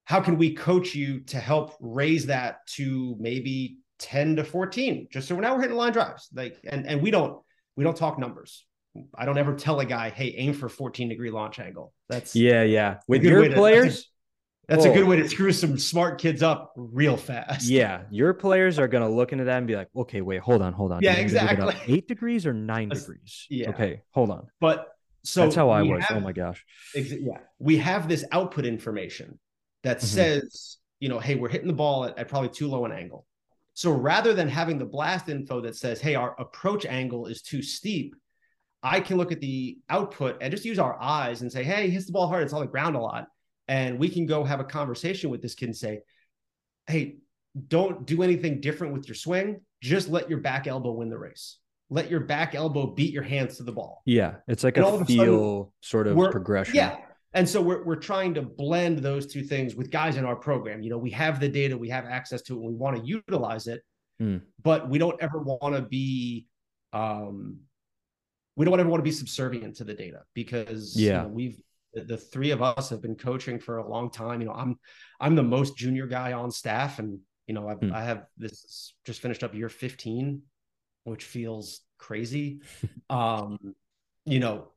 how can we coach you to help raise that to maybe 10 to 14? Just so now we're hitting line drives. Like, and we don't talk numbers. I don't ever tell a guy, hey, aim for 14 degree launch angle. That's yeah. With your players, that's a good way to screw some smart kids up real fast. Yeah. Your players are going to look into that and be like, okay, wait, hold on. Yeah, exactly. 8 degrees or 9 degrees. Yeah. Okay. Hold on. But so that's how I was. Oh my gosh. Yeah. We have this output information that says, you know, hey, we're hitting the ball at probably too low an angle. So rather than having the blast info that says, hey, our approach angle is too steep, I can look at the output and just use our eyes and say, hey, he hits the ball hard. It's on the ground a lot. And we can go have a conversation with this kid and say, hey, don't do anything different with your swing. Just let your back elbow win the race. Let your back elbow beat your hands to the ball. Yeah. It's like a feel sort of progression. Yeah. And so we're trying to blend those two things with guys in our program. You know, we have the data, we have access to it, and we want to utilize it, but we don't ever want to be subservient to the data, because you know, the three of us have been coaching for a long time. You know, I'm the most junior guy on staff, and you know, I have this just finished up year 15, which feels crazy. You know,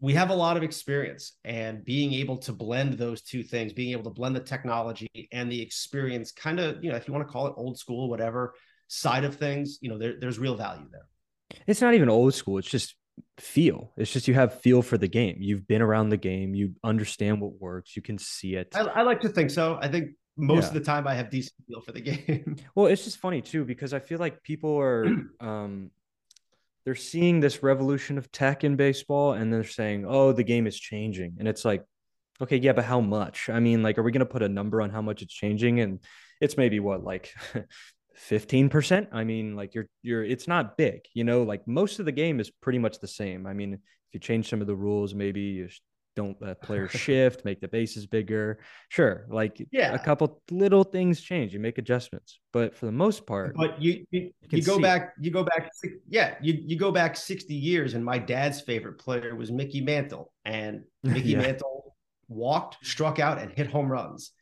we have a lot of experience, and being able to blend those two things, being able to blend the technology and the experience, kind of, you know, if you want to call it old school, whatever side of things, you know, there's real value there. It's not even old school. It's just feel. It's just, you have feel for the game. You've been around the game. You understand what works. You can see it. I like to think so. I think most of the time I have decent feel for the game. Well, it's just funny too, because I feel like people are, they're seeing this revolution of tech in baseball, and they're saying, oh, the game is changing. And it's like, okay, yeah, but how much? I mean, like, are we going to put a number on how much it's changing? And it's maybe what, like 15%? I mean, like, it's not big, you know, like most of the game is pretty much the same. I mean, if you change some of the rules, maybe you don't let players shift, make the bases bigger. Sure. Like, yeah, a couple little things change. You make adjustments, but for the most part, but you go back 60 years. And my dad's favorite player was Mickey Mantle, and Mickey Mantle walked, struck out, and hit home runs.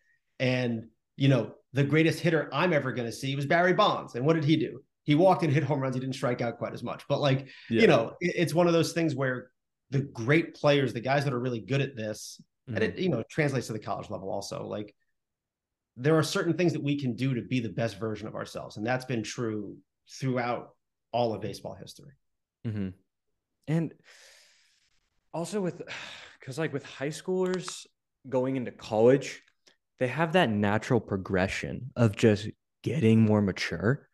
And, you know, the greatest hitter I'm ever going to see was Barry Bonds. And what did he do? He walked and hit home runs. He didn't strike out quite as much, but like, you know, it's one of those things where the great players, the guys that are really good at this, and it, you know, translates to the college level also. Like, there are certain things that we can do to be the best version of ourselves. And that's been true throughout all of baseball history. And also with high schoolers going into college, they have that natural progression of just getting more mature,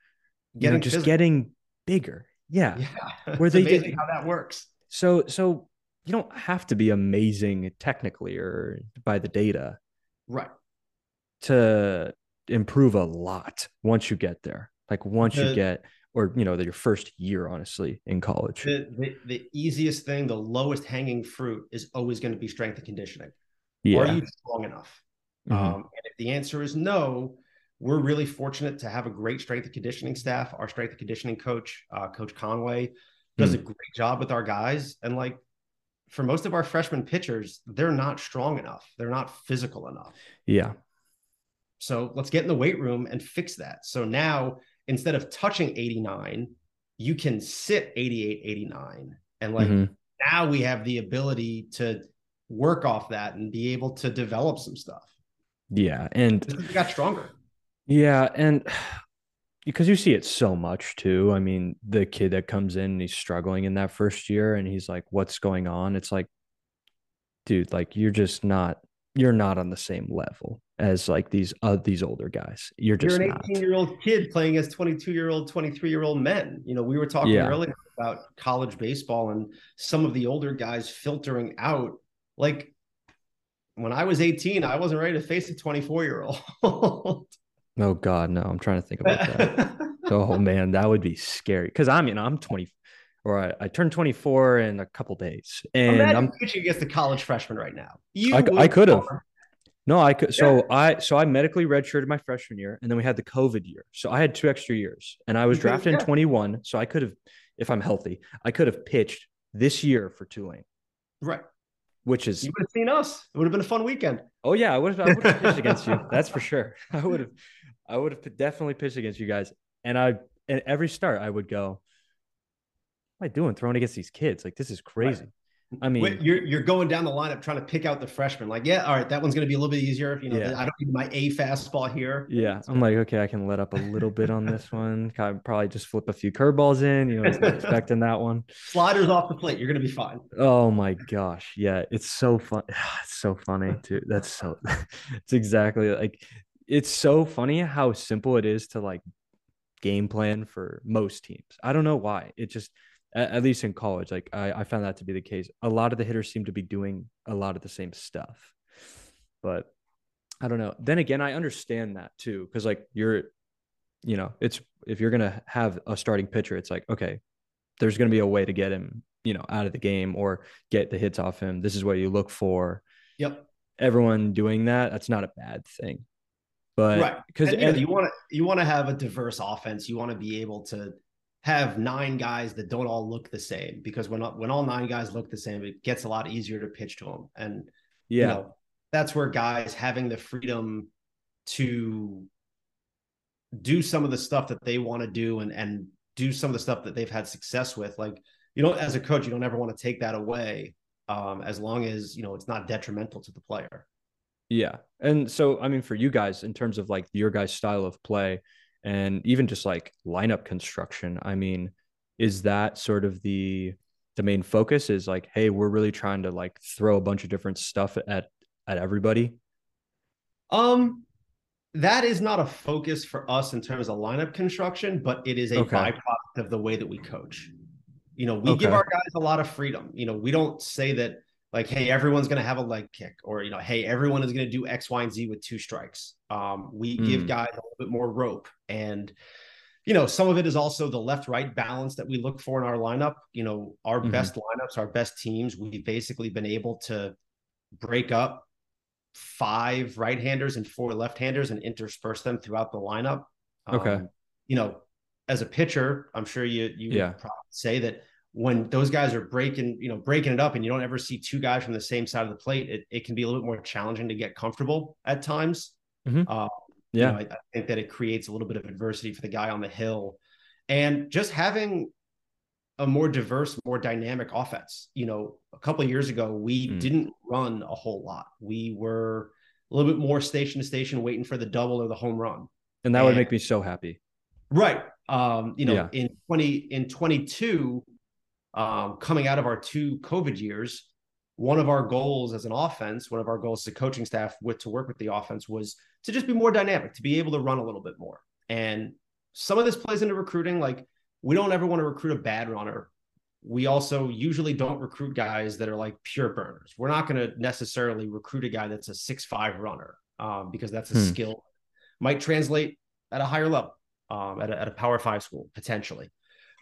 getting bigger. Yeah. Where it's amazing how that works. So you don't have to be amazing technically or by the data, right, to improve a lot once you get there. Like, your first year, honestly, in college. The easiest thing, the lowest hanging fruit is always going to be strength and conditioning. Yeah. Are you strong enough? And if the answer is no, we're really fortunate to have a great strength and conditioning staff. Our strength and conditioning coach, Coach Conway, does a great job with our guys. And like, for most of our freshman pitchers, they're not strong enough. They're not physical enough. Yeah. So let's get in the weight room and fix that. So now, instead of touching 89, you can sit 88, 89. And like, now we have the ability to work off that and be able to develop some stuff. Yeah. And we got stronger. Yeah. And because you see it so much too. I mean, the kid that comes in and he's struggling in that first year and he's like, what's going on? It's like, dude, like, you're not on the same level as like these older guys. You're an 18-year-old kid playing as 22-year-old, 23-year-old men. You know, we were talking earlier about college baseball and some of the older guys filtering out like when I was 18, I wasn't ready to face a 24-year-old. Oh God, no! I'm trying to think about that. Oh man, that would be scary. Because I'm, you know, I'm 20, or I turned 24 in a couple days, and I'm pitching against the college freshman right now. I could have. No, I could. Yeah. So I medically redshirted my freshman year, and then we had the COVID year. So I had 2 extra years, and I was drafted in 21. So I could have, if I'm healthy, I could have pitched this year for Tulane. Right. Which is, you would have seen us. It would have been a fun weekend. Oh yeah, I would have pitched against you. That's for sure. I would have definitely pitched against you guys. And at every start, I would go, what am I doing throwing against these kids? Like, this is crazy. Right. I mean, wait, you're going down the lineup trying to pick out the freshmen. Like, yeah, all right, that one's going to be a little bit easier. You know, yeah. I don't need my A fastball here. Yeah, I'm like, okay, I can let up a little bit on this one. I probably just flip a few curveballs in. You know, I was not expecting that one. Sliders off the plate. You're going to be fine. Oh my gosh, yeah, it's so fun. It's so funny too. It's exactly like. It's so funny how simple it is to like game plan for most teams. I don't know why. It just, at least in college, like I found that to be the case. A lot of the hitters seem to be doing a lot of the same stuff, but I don't know. Then again, I understand that too. Cause like if you're going to have a starting pitcher, it's like, okay, there's going to be a way to get him, you know, out of the game or get the hits off him. This is what you look for. Yep. Everyone doing that. That's not a bad thing. But right, because you want to have a diverse offense. You want to be able to have 9 guys that don't all look the same, because when all 9 guys look the same, it gets a lot easier to pitch to them. And yeah, you know, that's where guys having the freedom to do some of the stuff that they want to do and do some of the stuff that they've had success with. Like, you know, as a coach, you don't ever want to take that away, as long as, you know, it's not detrimental to the player. Yeah. And so, I mean, for you guys, in terms of like your guys' style of play and even just like lineup construction, I mean, is that sort of the main focus is like, hey, we're really trying to like throw a bunch of different stuff at everybody? That is not a focus for us in terms of lineup construction, but it is a byproduct of the way that we coach. You know, we give our guys a lot of freedom. You know, we don't say that, like, hey, everyone's going to have a leg kick, or, you know, hey, everyone is going to do X, Y, and Z with 2 strikes. We give guys a little bit more rope. And, you know, some of it is also the left-right balance that we look for in our lineup. You know, our best lineups, our best teams, we've basically been able to break up 5 right-handers and 4 left-handers and intersperse them throughout the lineup. You know, as a pitcher, I'm sure you would probably say that when those guys are breaking it up and you don't ever see 2 guys from the same side of the plate, it can be a little bit more challenging to get comfortable at times. You know, I think that it creates a little bit of adversity for the guy on the hill, and just having a more diverse, more dynamic offense. You know, a couple of years ago, we didn't run a whole lot. We were a little bit more station to station, waiting for the double or the home run. And that would make me so happy. Right. You know, in 22, coming out of our 2 COVID years, one of our goals as an offense, one of our goals as a coaching staff to work with the offense was to just be more dynamic, to be able to run a little bit more. And some of this plays into recruiting. Like, we don't ever want to recruit a bad runner. We also usually don't recruit guys that are like pure burners. We're not going to necessarily recruit a guy that's a 6'5 runner, because that's a skill might translate at a higher level, at a Power 5 school potentially.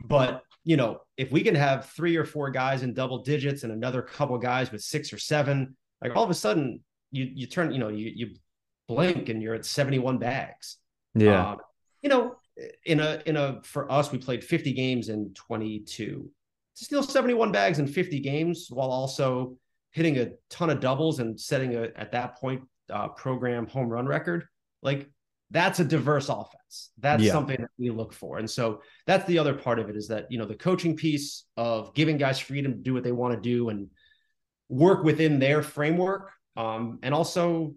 But, you know, if we can have 3 or 4 guys in double digits and another couple guys with 6 or 7, like all of a sudden you turn, you know, you blink and you're at 71 bags. Yeah. You know, for us, we played 50 games in 22. To steal 71 bags in 50 games while also hitting a ton of doubles and setting at that point, program home run record. Like, that's a diverse offense. That's something that we look for. And so that's the other part of it, is that, you know, the coaching piece of giving guys freedom to do what they want to do and work within their framework. And also,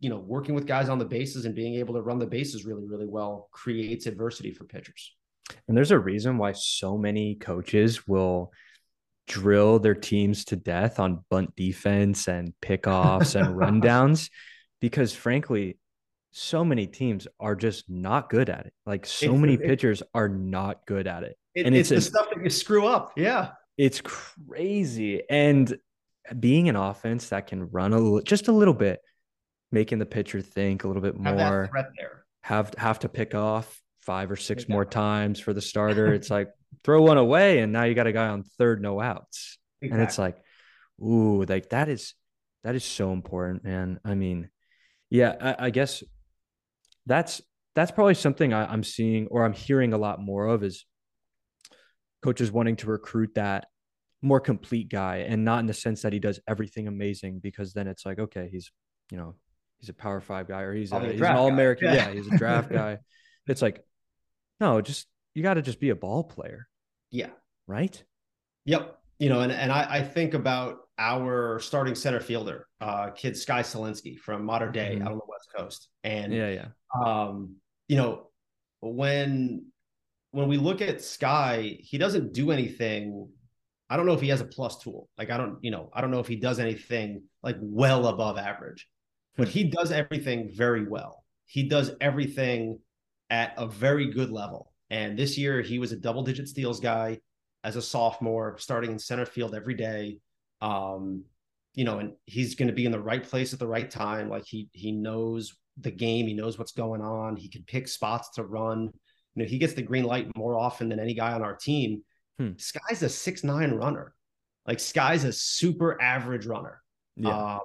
you know, working with guys on the bases and being able to run the bases really, really well creates adversity for pitchers. And there's a reason why so many coaches will drill their teams to death on bunt defense and pickoffs and rundowns, because frankly, so many teams are just not good at it. Like, so many pitchers are not good at it. And it's the stuff that you screw up. Yeah. It's crazy. And being an offense that can run just a little bit, making the pitcher think a little bit more, have that threat there. Have to pick off 5 or 6 more times for the starter. It's like throw one away and now you got a guy on third, no outs. Exactly. And it's like, ooh, like that is so important, man. I mean, yeah, I guess that's probably something I'm seeing or I'm hearing a lot more of is coaches wanting to recruit that more complete guy, and not in the sense that he does everything amazing, because then it's like, okay, he's a power 5 guy, or he's an all-American. Yeah. He's a draft guy. It's like, no, just, you got to just be a ball player. Yeah. Right. Yep. And I think about our starting center fielder, kid Sky Selinski from modern day out on the West Coast. And, when we look at Sky, he doesn't do anything. I don't know if he has a plus tool. Like, I don't know if he does anything like well above average, but he does everything very well. He does everything at a very good level. And this year he was a double-digit steals guy as a sophomore, starting in center field every day. And he's going to be in the right place at the right time. Like he knows the game. He knows what's going on. He can pick spots to run. He gets the green light more often than any guy on our team. Sky's a 6'9" runner. Like Sky's a super average runner. Yeah.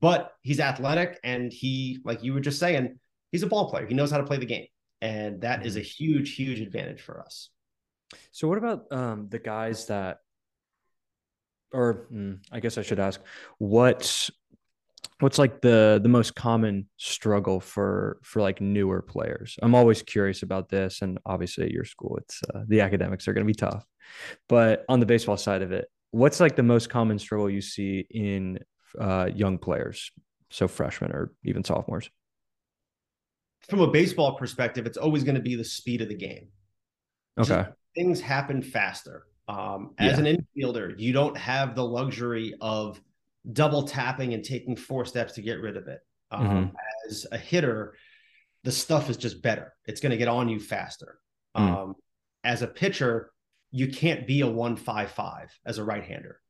But he's athletic, and he, like you were just saying, he's a ball player. He knows how to play the game. And that is a huge, huge advantage for us. So what about the guys that, or I guess I should ask, what's like the most common struggle for like newer players? I'm always curious about this. And obviously at your school, it's the academics are going to be tough, but on the baseball side of it, what's like the most common struggle you see in young players? So freshmen or even sophomores. From a baseball perspective, it's always going to be the speed of the game. Okay. Just things happen faster. As an infielder, you don't have the luxury of double tapping and taking 4 steps to get rid of it. As a hitter, the stuff is just better. It's going to get on you faster. As a pitcher, you can't be a 1.55 as a right-hander.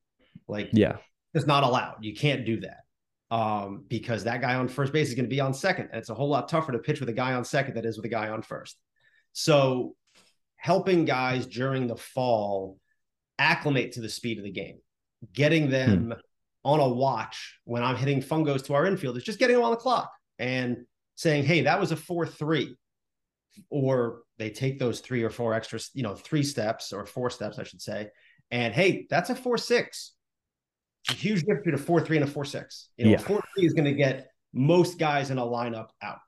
It's not allowed. You can't do that. Because that guy on first base is going to be on second. And it's a whole lot tougher to pitch with a guy on second than it is with a guy on first. So helping guys during the fall acclimate to the speed of the game, getting them on a watch. When I'm hitting fungos to our infield, it's just getting them on the clock and saying, hey, that was a 4-3, or they take those 3 or 4 extra, 4 steps, I should say. And hey, that's a 4-6. A huge difference between a 4-3 and a 4-6. A 4-3 is going to get most guys in a lineup out.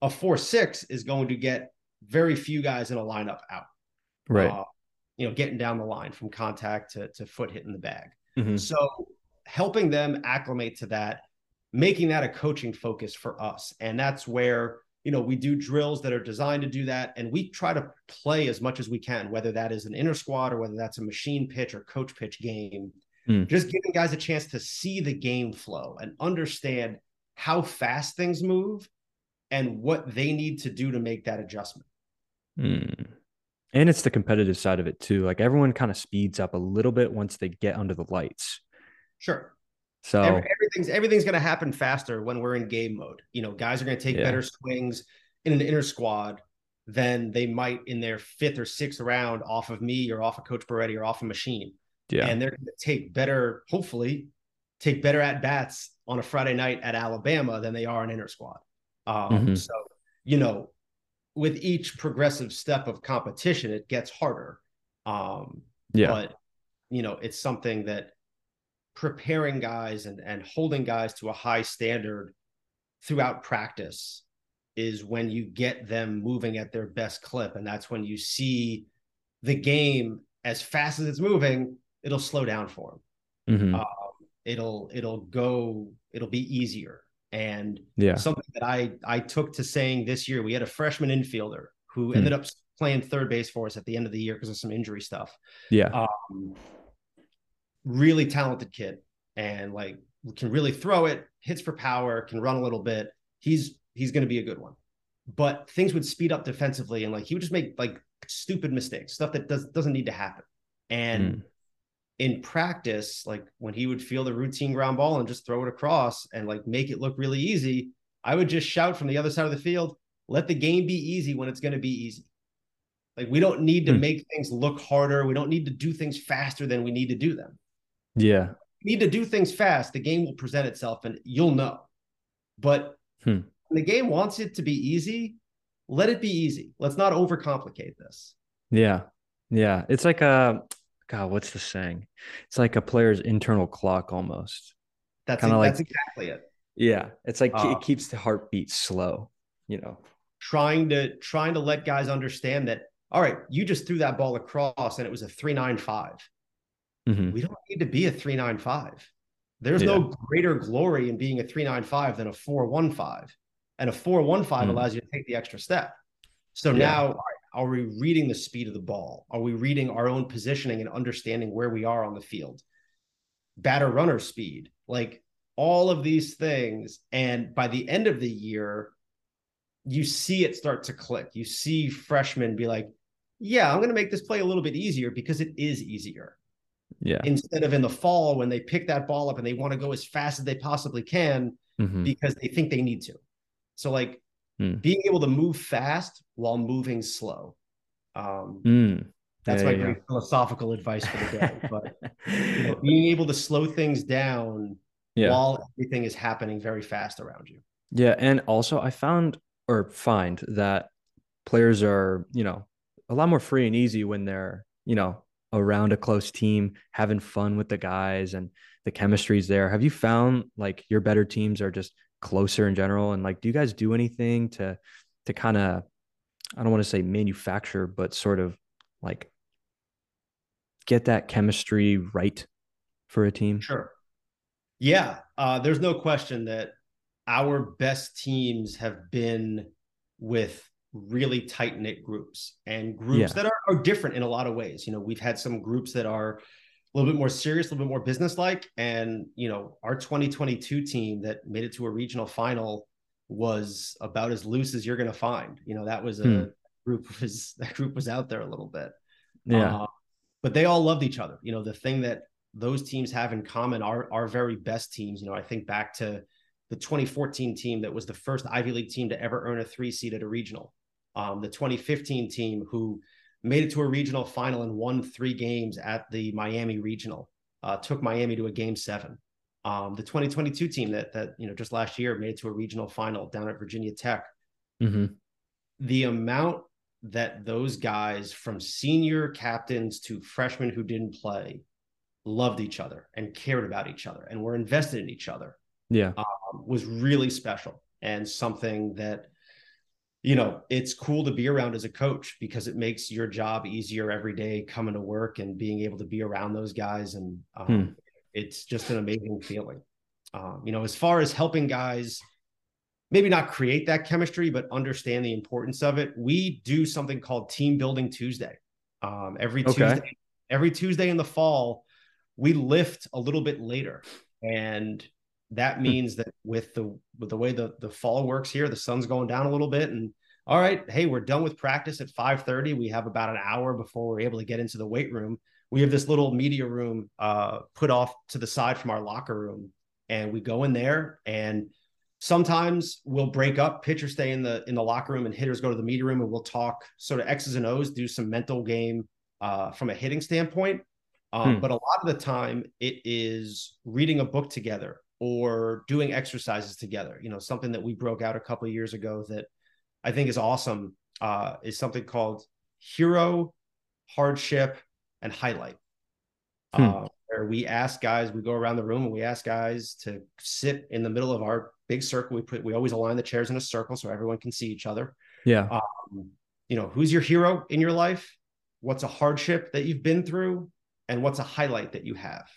A 4-6 is going to get very few guys in a lineup out. Right. Getting down the line from contact to foot hitting the bag. So helping them acclimate to that, making that a coaching focus for us. And that's where, we do drills that are designed to do that. And we try to play as much as we can, whether that is an inner squad or whether that's a machine pitch or coach pitch game. Just giving guys a chance to see the game flow and understand how fast things move and what they need to do to make that adjustment. And it's the competitive side of it too. Like everyone kind of speeds up a little bit once they get under the lights. Sure. So everything's going to happen faster when we're in game mode. Guys are going to take better swings in an inner squad than they might in their 5th or 6th round off of me or off of Coach Boretti or off a machine. Yeah. And they're going to hopefully take better at-bats on a Friday night at Alabama than they are in inner squad. So, with each progressive step of competition, it gets harder. But, it's something that preparing guys and holding guys to a high standard throughout practice is when you get them moving at their best clip. And that's when you see the game as fast as it's moving, it'll slow down for them. It'll be easier. And something that I took to saying this year, we had a freshman infielder who ended up playing third base for us at the end of the year because of some injury stuff. Really talented kid, and can really throw it, hits for power, can run a little bit. He's going to be a good one, but things would speed up defensively. And he would just make stupid mistakes, stuff that doesn't need to happen. And in practice, like when he would feel the routine ground ball and just throw it across and like make it look really easy, I would just shout from the other side of the field, let the game be easy when it's going to be easy. Like, we don't need to make things look harder. We don't need to do things faster than we need to do them. Yeah. We need to do things fast. The game will present itself and you'll know. But when the game wants it to be easy, let it be easy. Let's not overcomplicate this. Yeah. Yeah. It's like a, God, what's the saying? It's like a player's internal clock almost. That's exactly it. Yeah. It's like it keeps the heartbeat slow, you know. Trying to let guys understand that, all right, you just threw that ball across and it was a 3.95. Mm-hmm. We don't need to be a 3.95. There's no greater glory in being a 3.95 than a 4.15. And a 4.15 allows you to take the extra step. So now, are we reading the speed of the ball? Are we reading our own positioning and understanding where we are on the field? Batter runner speed, like all of these things. And by the end of the year, you see it start to click. You see freshmen be like, yeah, I'm going to make this play a little bit easier because it is easier. Yeah. Instead of in the fall when they pick that ball up and they want to go as fast as they possibly can because they think they need to. So like being able to move fast while moving slow. That's my great philosophical advice for the day. But you know, being able to slow things down while everything is happening very fast around you. Yeah. And also I find that players are, you know, a lot more free and easy when they're, you know, around a close team, having fun with the guys and the chemistry's there. Have you found like your better teams are just closer in general? And like, do you guys do anything to kind of, I don't want to say manufacture, but sort of like get that chemistry right for a team? Sure. Yeah. There's no question that our best teams have been with really tight knit groups and groups that are different in a lot of ways. You know, we've had some groups that are a little bit more serious, a little bit more business-like. And, you know, our 2022 team that made it to a regional final was about as loose as you're going to find. You know, that was a group was out there a little bit, but they all loved each other. You know, the thing that those teams have in common, our very best teams, you know, I think back to the 2014 team that was the first Ivy League team to ever earn a 3 seed at a regional. The 2015 team who made it to a regional final and won 3 games at the Miami regional, took Miami to a Game 7. The 2022 team that you know just last year made it to a regional final down at Virginia Tech. Mm-hmm. The amount that those guys, from senior captains to freshmen who didn't play, loved each other and cared about each other and were invested in each other. Yeah. Was really special and something that, you know, it's cool to be around as a coach because it makes your job easier every day coming to work and being able to be around those guys. And it's just an amazing feeling. You know, as far as helping guys, maybe not create that chemistry, but understand the importance of it. We do something called Team Building Tuesday. Every Tuesday in the fall, we lift a little bit later. And that means that with the way the fall works here, the sun's going down a little bit and all right, hey, we're done with practice at 5:30. We have about an hour before we're able to get into the weight room. We have this little media room put off to the side from our locker room. And we go in there and sometimes we'll break up, pitchers stay in the locker room and hitters go to the media room and we'll talk sort of X's and O's, do some mental game from a hitting standpoint. But a lot of the time it is reading a book together or doing exercises together. You know, something that we broke out a couple of years ago that I think is awesome is something called Hero, Hardship, and Highlight, where we go around the room and we ask guys to sit in the middle of our big circle. We always align the chairs in a circle so everyone can see each other. Yeah. You know, who's your hero in your life? What's a hardship that you've been through? And what's a highlight that you have?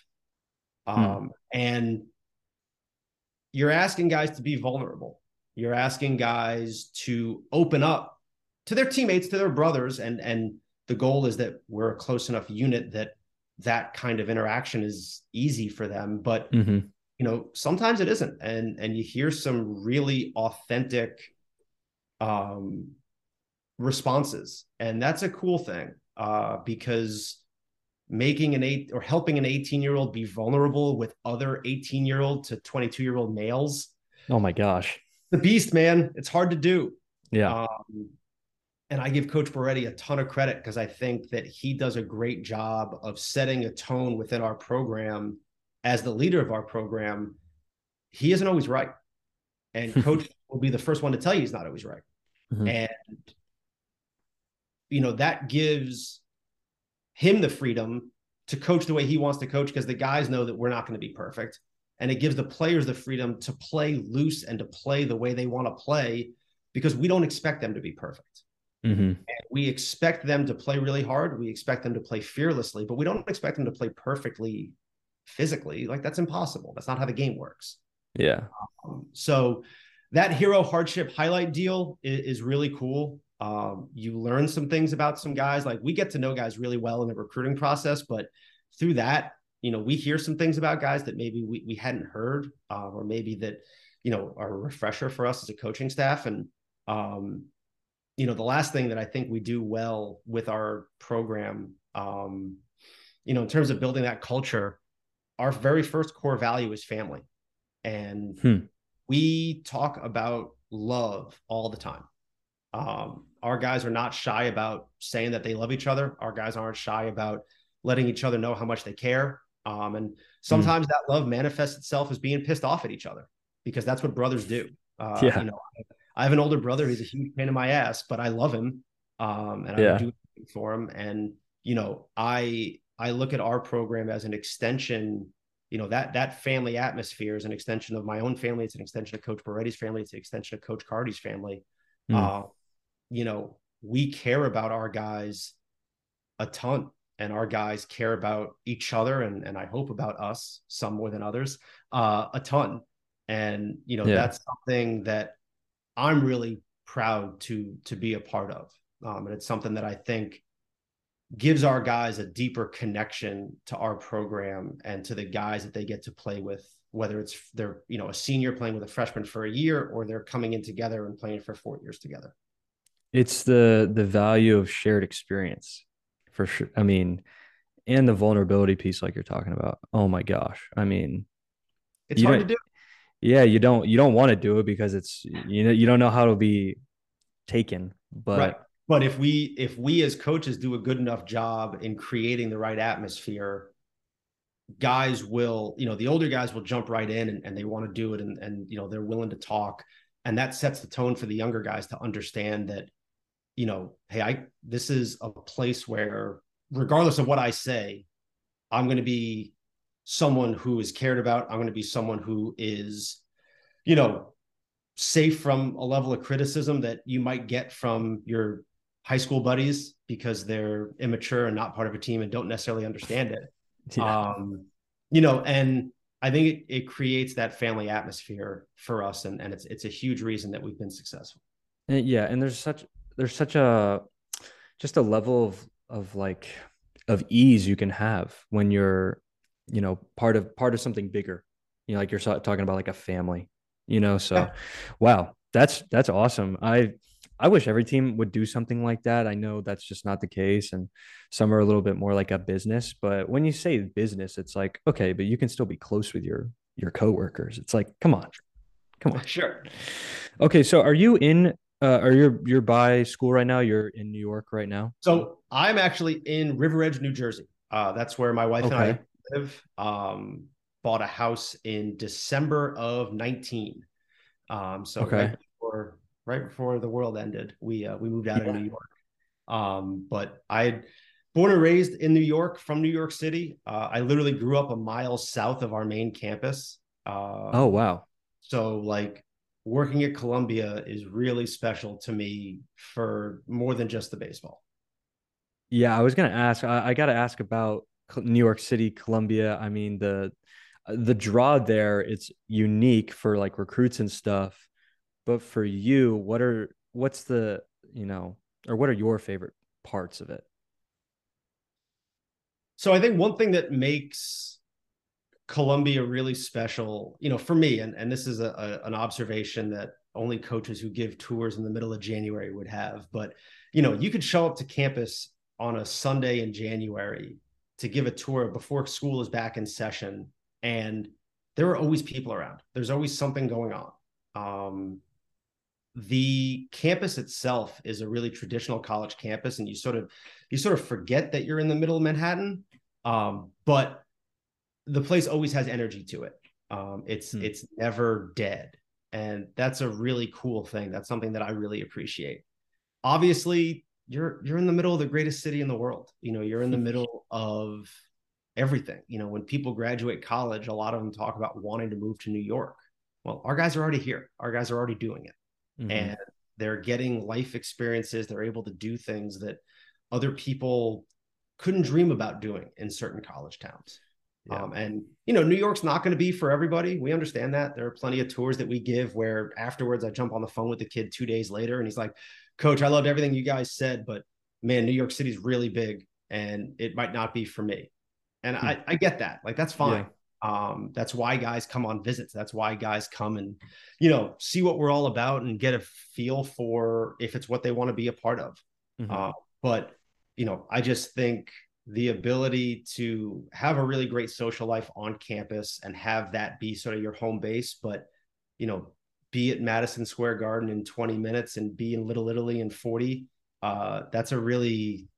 And you're asking guys to be vulnerable. You're asking guys to open up to their teammates, to their brothers. And the goal is that we're a close enough unit that kind of interaction is easy for them. But, you know, sometimes it isn't. And you hear some really authentic responses. And that's a cool thing because making an eight or helping an 18-year-old be vulnerable with other 18-year-old to 22-year-old males. Oh my gosh. The beast, man. It's hard to do. Yeah. And I give Coach Boretti a ton of credit because I think that he does a great job of setting a tone within our program. As the leader of our program, he isn't always right. And Coach will be the first one to tell you he's not always right. Mm-hmm. And, you know, that gives him the freedom to coach the way he wants to coach because the guys know that we're not going to be perfect. And it gives the players the freedom to play loose and to play the way they want to play because we don't expect them to be perfect. Mm-hmm. And we expect them to play really hard. We expect them to play fearlessly, but we don't expect them to play perfectly physically. Like, that's impossible. That's not how the game works. Yeah. So that hero hardship highlight deal is really cool. You learn some things about some guys. Like, we get to know guys really well in the recruiting process, but through that, you know, we hear some things about guys that maybe we hadn't heard, or maybe that, you know, are a refresher for us as a coaching staff. And, you know, the last thing that I think we do well with our program, you know, in terms of building that culture, our very first core value is family. And we talk about love all the time. Our guys are not shy about saying that they love each other. Our guys aren't shy about letting each other know how much they care. And sometimes that love manifests itself as being pissed off at each other because that's what brothers do. You know, I have an older brother. He's a huge pain in my ass, but I love him. And I do it for him. And, you know, I look at our program as an extension. You know, that family atmosphere is an extension of my own family. It's an extension of Coach Boretti's family. It's an extension of Coach Cardi's family. You know, we care about our guys a ton, and our guys care about each other. And I hope about us, some more than others, a ton. And, you know, that's something that I'm really proud to be a part of. And it's something that I think gives our guys a deeper connection to our program and to the guys that they get to play with, whether it's they're, you know, a senior playing with a freshman for a year, or they're coming in together and playing for 4 years together. It's the value of shared experience for sure. I mean, and the vulnerability piece, like you're talking about. Oh my gosh. I mean, it's hard to do. Yeah. You don't want to do it because it's, you know, you don't know how it'll be taken, but right. But if we as coaches do a good enough job in creating the right atmosphere, guys will, you know, the older guys will jump right in and they want to do it. And, you know, they're willing to talk, and that sets the tone for the younger guys to understand that, you know, hey, this is a place where regardless of what I say, I'm going to be someone who is cared about. I'm going to be someone who is, you know, safe from a level of criticism that you might get from your high school buddies because they're immature and not part of a team and don't necessarily understand it. You know, and I think it creates that family atmosphere for us. And it's a huge reason that we've been successful. And yeah. And there's such a, just a level of ease you can have when you're, you know, part of something bigger, you know, like you're talking about, like a family, you know? So, wow, that's awesome. I wish every team would do something like that. I know that's just not the case. And some are a little bit more like a business, but when you say business, it's like, okay, but you can still be close with your coworkers. It's like, come on. Sure. Okay. So are you in, are you're by school right now? You're in New York right now? So I'm actually in River Edge, New Jersey. That's where my wife and I live. Bought a house in December of 19. So right before the world ended, we moved out of New York. But I born and raised in New York, from New York City. I literally grew up a mile south of our main campus. Oh, wow. So like working at Columbia is really special to me for more than just the baseball. Yeah, I was going to ask, I got to ask about New York City, Columbia. I mean, the draw there, it's unique for like recruits and stuff. But for you, what are your favorite parts of it? So I think one thing that makes Columbia really special, you know, for me, and this is an observation that only coaches who give tours in the middle of January would have, but, you know, you could show up to campus on a Sunday in January to give a tour before school is back in session. And there are always people around. There's always something going on. The campus itself is a really traditional college campus, and you sort of forget that you're in the middle of Manhattan. But the place always has energy to it. It's never dead. And that's a really cool thing. That's something that I really appreciate. Obviously, you're in the middle of the greatest city in the world. You know, you're in the middle of everything. You know, when people graduate college, a lot of them talk about wanting to move to New York. Well, our guys are already here. Our guys are already doing it. Mm-hmm. And they're getting life experiences. They're able to do things that other people couldn't dream about doing in certain college towns. Yeah. And, you know, New York's not going to be for everybody. We understand that. There are plenty of tours that we give where afterwards I jump on the phone with the kid 2 days later and he's like, Coach, I loved everything you guys said, but man, New York City's really big and it might not be for me. And I get that. Like, that's fine. Yeah. That's why guys come on visits. That's why guys come and, you know, see what we're all about and get a feel for if it's what they want to be a part of. Mm-hmm. But, you know, I just think the ability to have a really great social life on campus and have that be sort of your home base, but, you know, be at Madison Square Garden in 20 minutes and be in Little Italy in 40. That's a really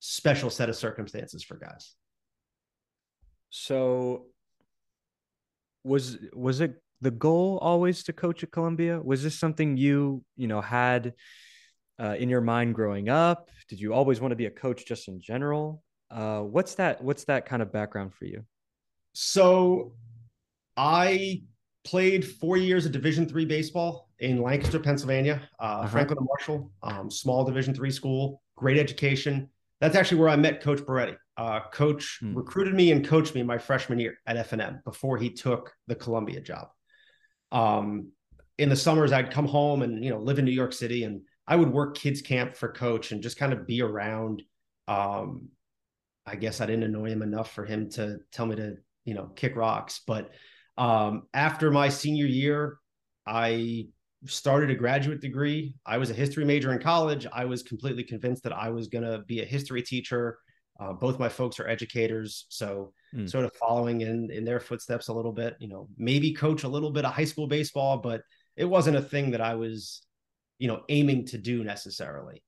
special set of circumstances for guys. So was it the goal always to coach at Columbia? Was this something you know, had in your mind growing up? Did you always want to be a coach just in general? What's that kind of background for you? So I played 4 years of Division III baseball in Lancaster, Pennsylvania, Franklin and Marshall, small Division III school, great education. That's actually where I met Coach Boretti. Coach recruited me and coached me my freshman year at FNM before he took the Columbia job. In the summers, I'd come home and, you know, live in New York City, and I would work kids camp for Coach and just kind of be around. I guess I didn't annoy him enough for him to tell me to, you know, kick rocks. But after my senior year, I started a graduate degree. I was a history major in college. I was completely convinced that I was going to be a history teacher. Both my folks are educators. So sort of following in their footsteps a little bit, you know, maybe coach a little bit of high school baseball, but it wasn't a thing that I was, you know, aiming to do necessarily.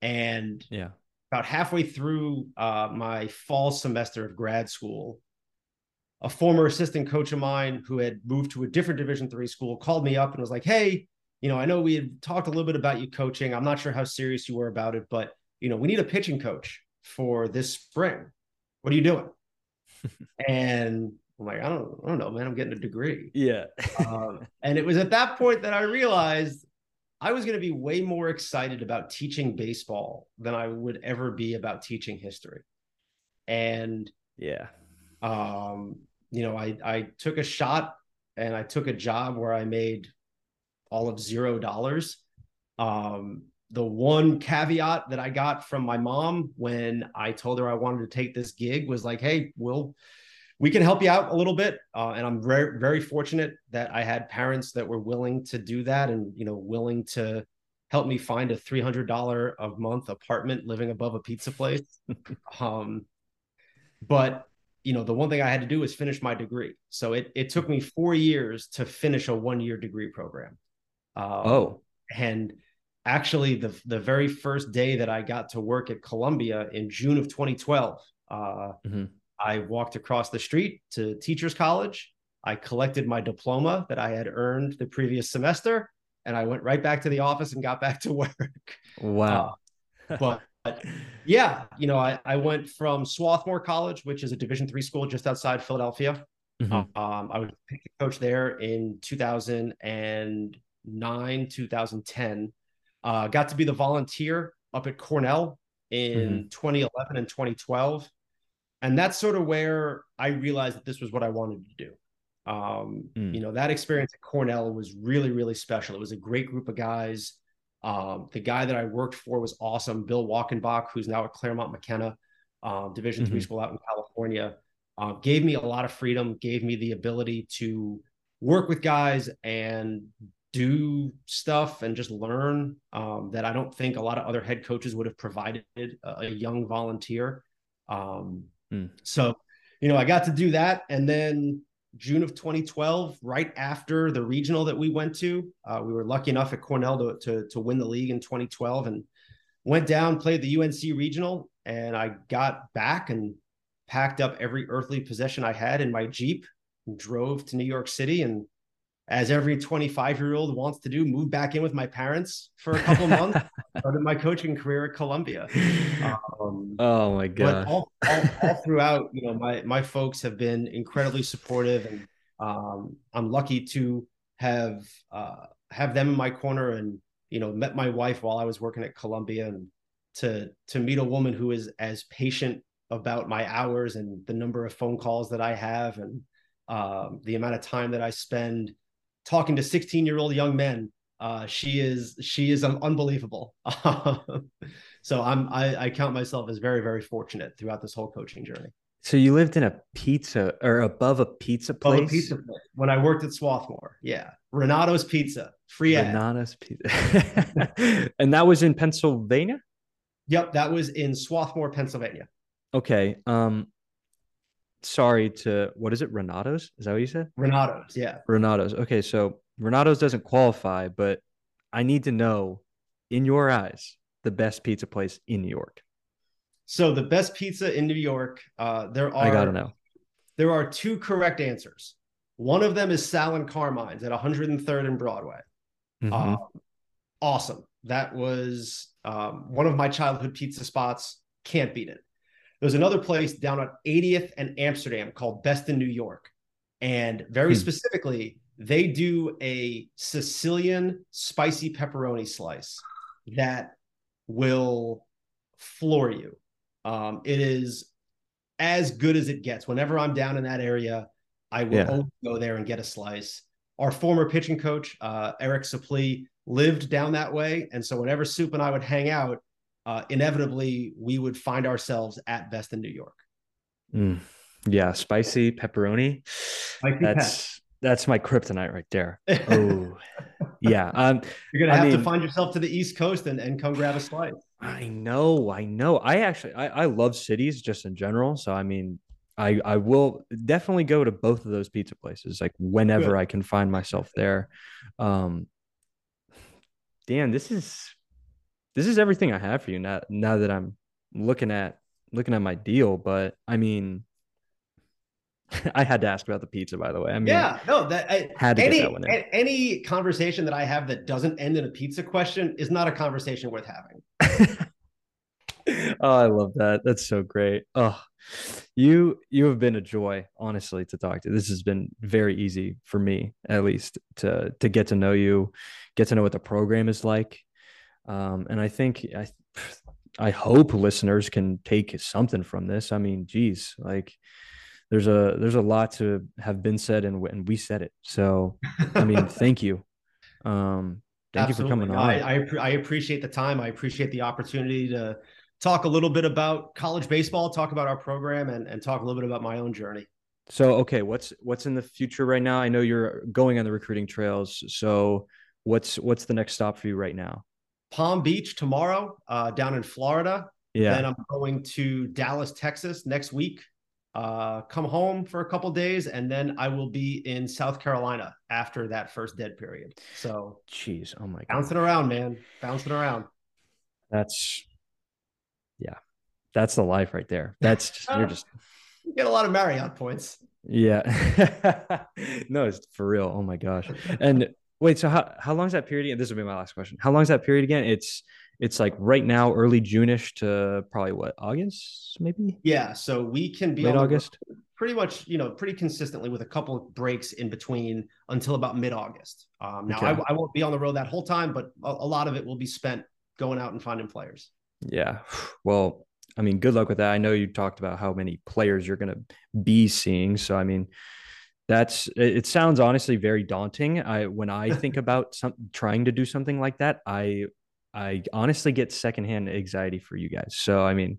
And yeah. About halfway through my fall semester of grad school, a former assistant coach of mine who had moved to a different Division III school called me up and was like, hey, you know, I know we had talked a little bit about you coaching. I'm not sure how serious you were about it, but, you know, we need a pitching coach for this spring. What are you doing? And I'm like, I don't know, man, I'm getting a degree. Yeah. And it was at that point that I realized I was going to be way more excited about teaching baseball than I would ever be about teaching history. And yeah, you know, I took a shot and I took a job where I made all of $0. The one caveat that I got from my mom when I told her I wanted to take this gig was like, hey, we can help you out a little bit. And I'm very, very fortunate that I had parents that were willing to do that and, you know, willing to help me find a $300 a month apartment living above a pizza place. But, you know, the one thing I had to do was finish my degree. So it took me 4 years to finish a 1 year degree program. And actually the very first day that I got to work at Columbia in June of 2012, I walked across the street to Teachers College. I collected my diploma that I had earned the previous semester, and I went right back to the office and got back to work. Wow. But yeah, you know, I went from Swarthmore College, which is a Division III school just outside Philadelphia. I was pitching coach there in 2009, 2010. Got to be the volunteer up at Cornell in 2011 and 2012. And that's sort of where I realized that this was what I wanted to do. You know, that experience at Cornell was really, really special. It was a great group of guys. The guy that I worked for was awesome. Bill Walkenbach, who's now at Claremont McKenna, Division III school out in California, gave me a lot of freedom, gave me the ability to work with guys and do stuff and just learn that I don't think a lot of other head coaches would have provided a young volunteer. So, you know, I got to do that. And then June of 2012, right after the regional that we went to, we were lucky enough at Cornell to win the league in 2012 and went down, played the UNC regional. And I got back and packed up every earthly possession I had in my Jeep and drove to New York City. And as every 25-year-old wants to do, moved back in with my parents for a couple months. Started my coaching career at Columbia. Oh my God! All throughout, you know, my folks have been incredibly supportive, and I'm lucky to have them in my corner. And you know, met my wife while I was working at Columbia, and to meet a woman who is as patient about my hours and the number of phone calls that I have, and the amount of time that I spend talking to 16-year-old young men. She is unbelievable. So I count myself as very, very fortunate throughout this whole coaching journey. So you lived in a pizza or above a pizza place? Above a pizza place when I worked at Swarthmore. Yeah. Renato's Pizza, free ad. Renato's Pizza. And that was in Pennsylvania? Yep. That was in Swarthmore, Pennsylvania. Okay. Sorry to, what is it? Renato's? Is that what you said? Renato's. Yeah. Renato's. Okay. So Renato's doesn't qualify, but I need to know, in your eyes, the best pizza place in New York. So the best pizza in New York, I gotta know. There are two correct answers. One of them is Sal and Carmine's at 103rd and Broadway. Mm-hmm. Awesome. That was one of my childhood pizza spots. Can't beat it. There's another place down at 80th and Amsterdam called Best in New York. And very specifically, they do a Sicilian spicy pepperoni slice that will floor you. It is as good as it gets. Whenever I'm down in that area, I will always go there and get a slice. Our former pitching coach, Eric Saplee, lived down that way. And so whenever Soup and I would hang out, inevitably, we would find ourselves at Best in New York. Yeah, spicy pepperoni. That's my kryptonite right there. Oh, yeah. You're going to have to find yourself to the East Coast and come grab a slice. I know. I love cities just in general. So, I mean, I will definitely go to both of those pizza places, like whenever I can find myself there. Dan, this is everything I have for you now that I'm looking at my deal. But I mean, I had to ask about the pizza, by the way. I mean, had to get that one in. Any conversation that I have that doesn't end in a pizza question is not a conversation worth having. Oh, I love that. That's so great. Oh, you have been a joy, honestly, to talk to. This has been very easy for me, at least, to get to know you, get to know what the program is like. And I think, I hope listeners can take something from this. I mean, geez, like there's a lot to have been said and we said it. So, I mean, thank you. Thank Absolutely. You for coming on. I appreciate the time. I appreciate the opportunity to talk a little bit about college baseball, talk about our program and talk a little bit about my own journey. So, okay. What's in the future right now? I know you're going on the recruiting trails. So what's the next stop for you right now? Palm Beach tomorrow, down in Florida. Yeah. Then I'm going to Dallas, Texas next week. Come home for a couple days, and then I will be in South Carolina after that first dead period. So, jeez, oh my God, bouncing around, man, bouncing around. That's the life right there. That's just, you get a lot of Marriott points. Yeah, no, it's for real. Oh my gosh, and. Wait, so how long is that period? And this will be my last question. How long is that period again? It's like right now, early June-ish to probably what, August maybe? Yeah. So we can be late August, pretty much, you know, pretty consistently with a couple of breaks in between until about mid-August. Now okay. I won't be on the road that whole time, but a lot of it will be spent going out and finding players. Yeah. Well, I mean, good luck with that. I know you talked about how many players you're going to be seeing. So, I mean, it sounds honestly very daunting. When I think about trying to do something like that, I honestly get secondhand anxiety for you guys. So, I mean,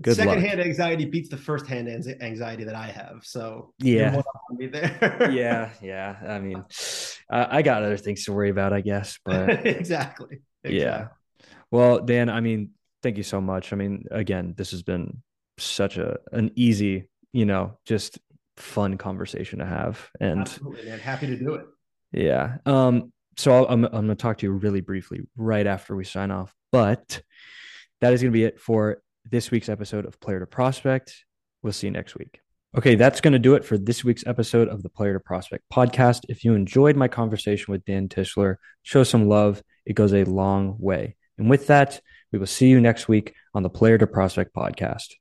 good luck. Secondhand anxiety beats the firsthand anxiety that I have. So yeah, you're on me there. Yeah. I mean, I got other things to worry about, I guess, but exactly. Yeah. Well, Dan, I mean, thank you so much. I mean, again, this has been such an easy, just fun conversation to have. And absolutely, man. Happy to do it. Yeah. So I'm going to talk to you really briefly right after we sign off, but that is going to be it for this week's episode of Player to Prospect. We'll see you next week. Okay, that's going to do it for this week's episode of the Player to Prospect podcast. If you enjoyed my conversation with Dan Tischler, show some love. It goes a long way. And with that, we will see you next week on the Player to Prospect podcast.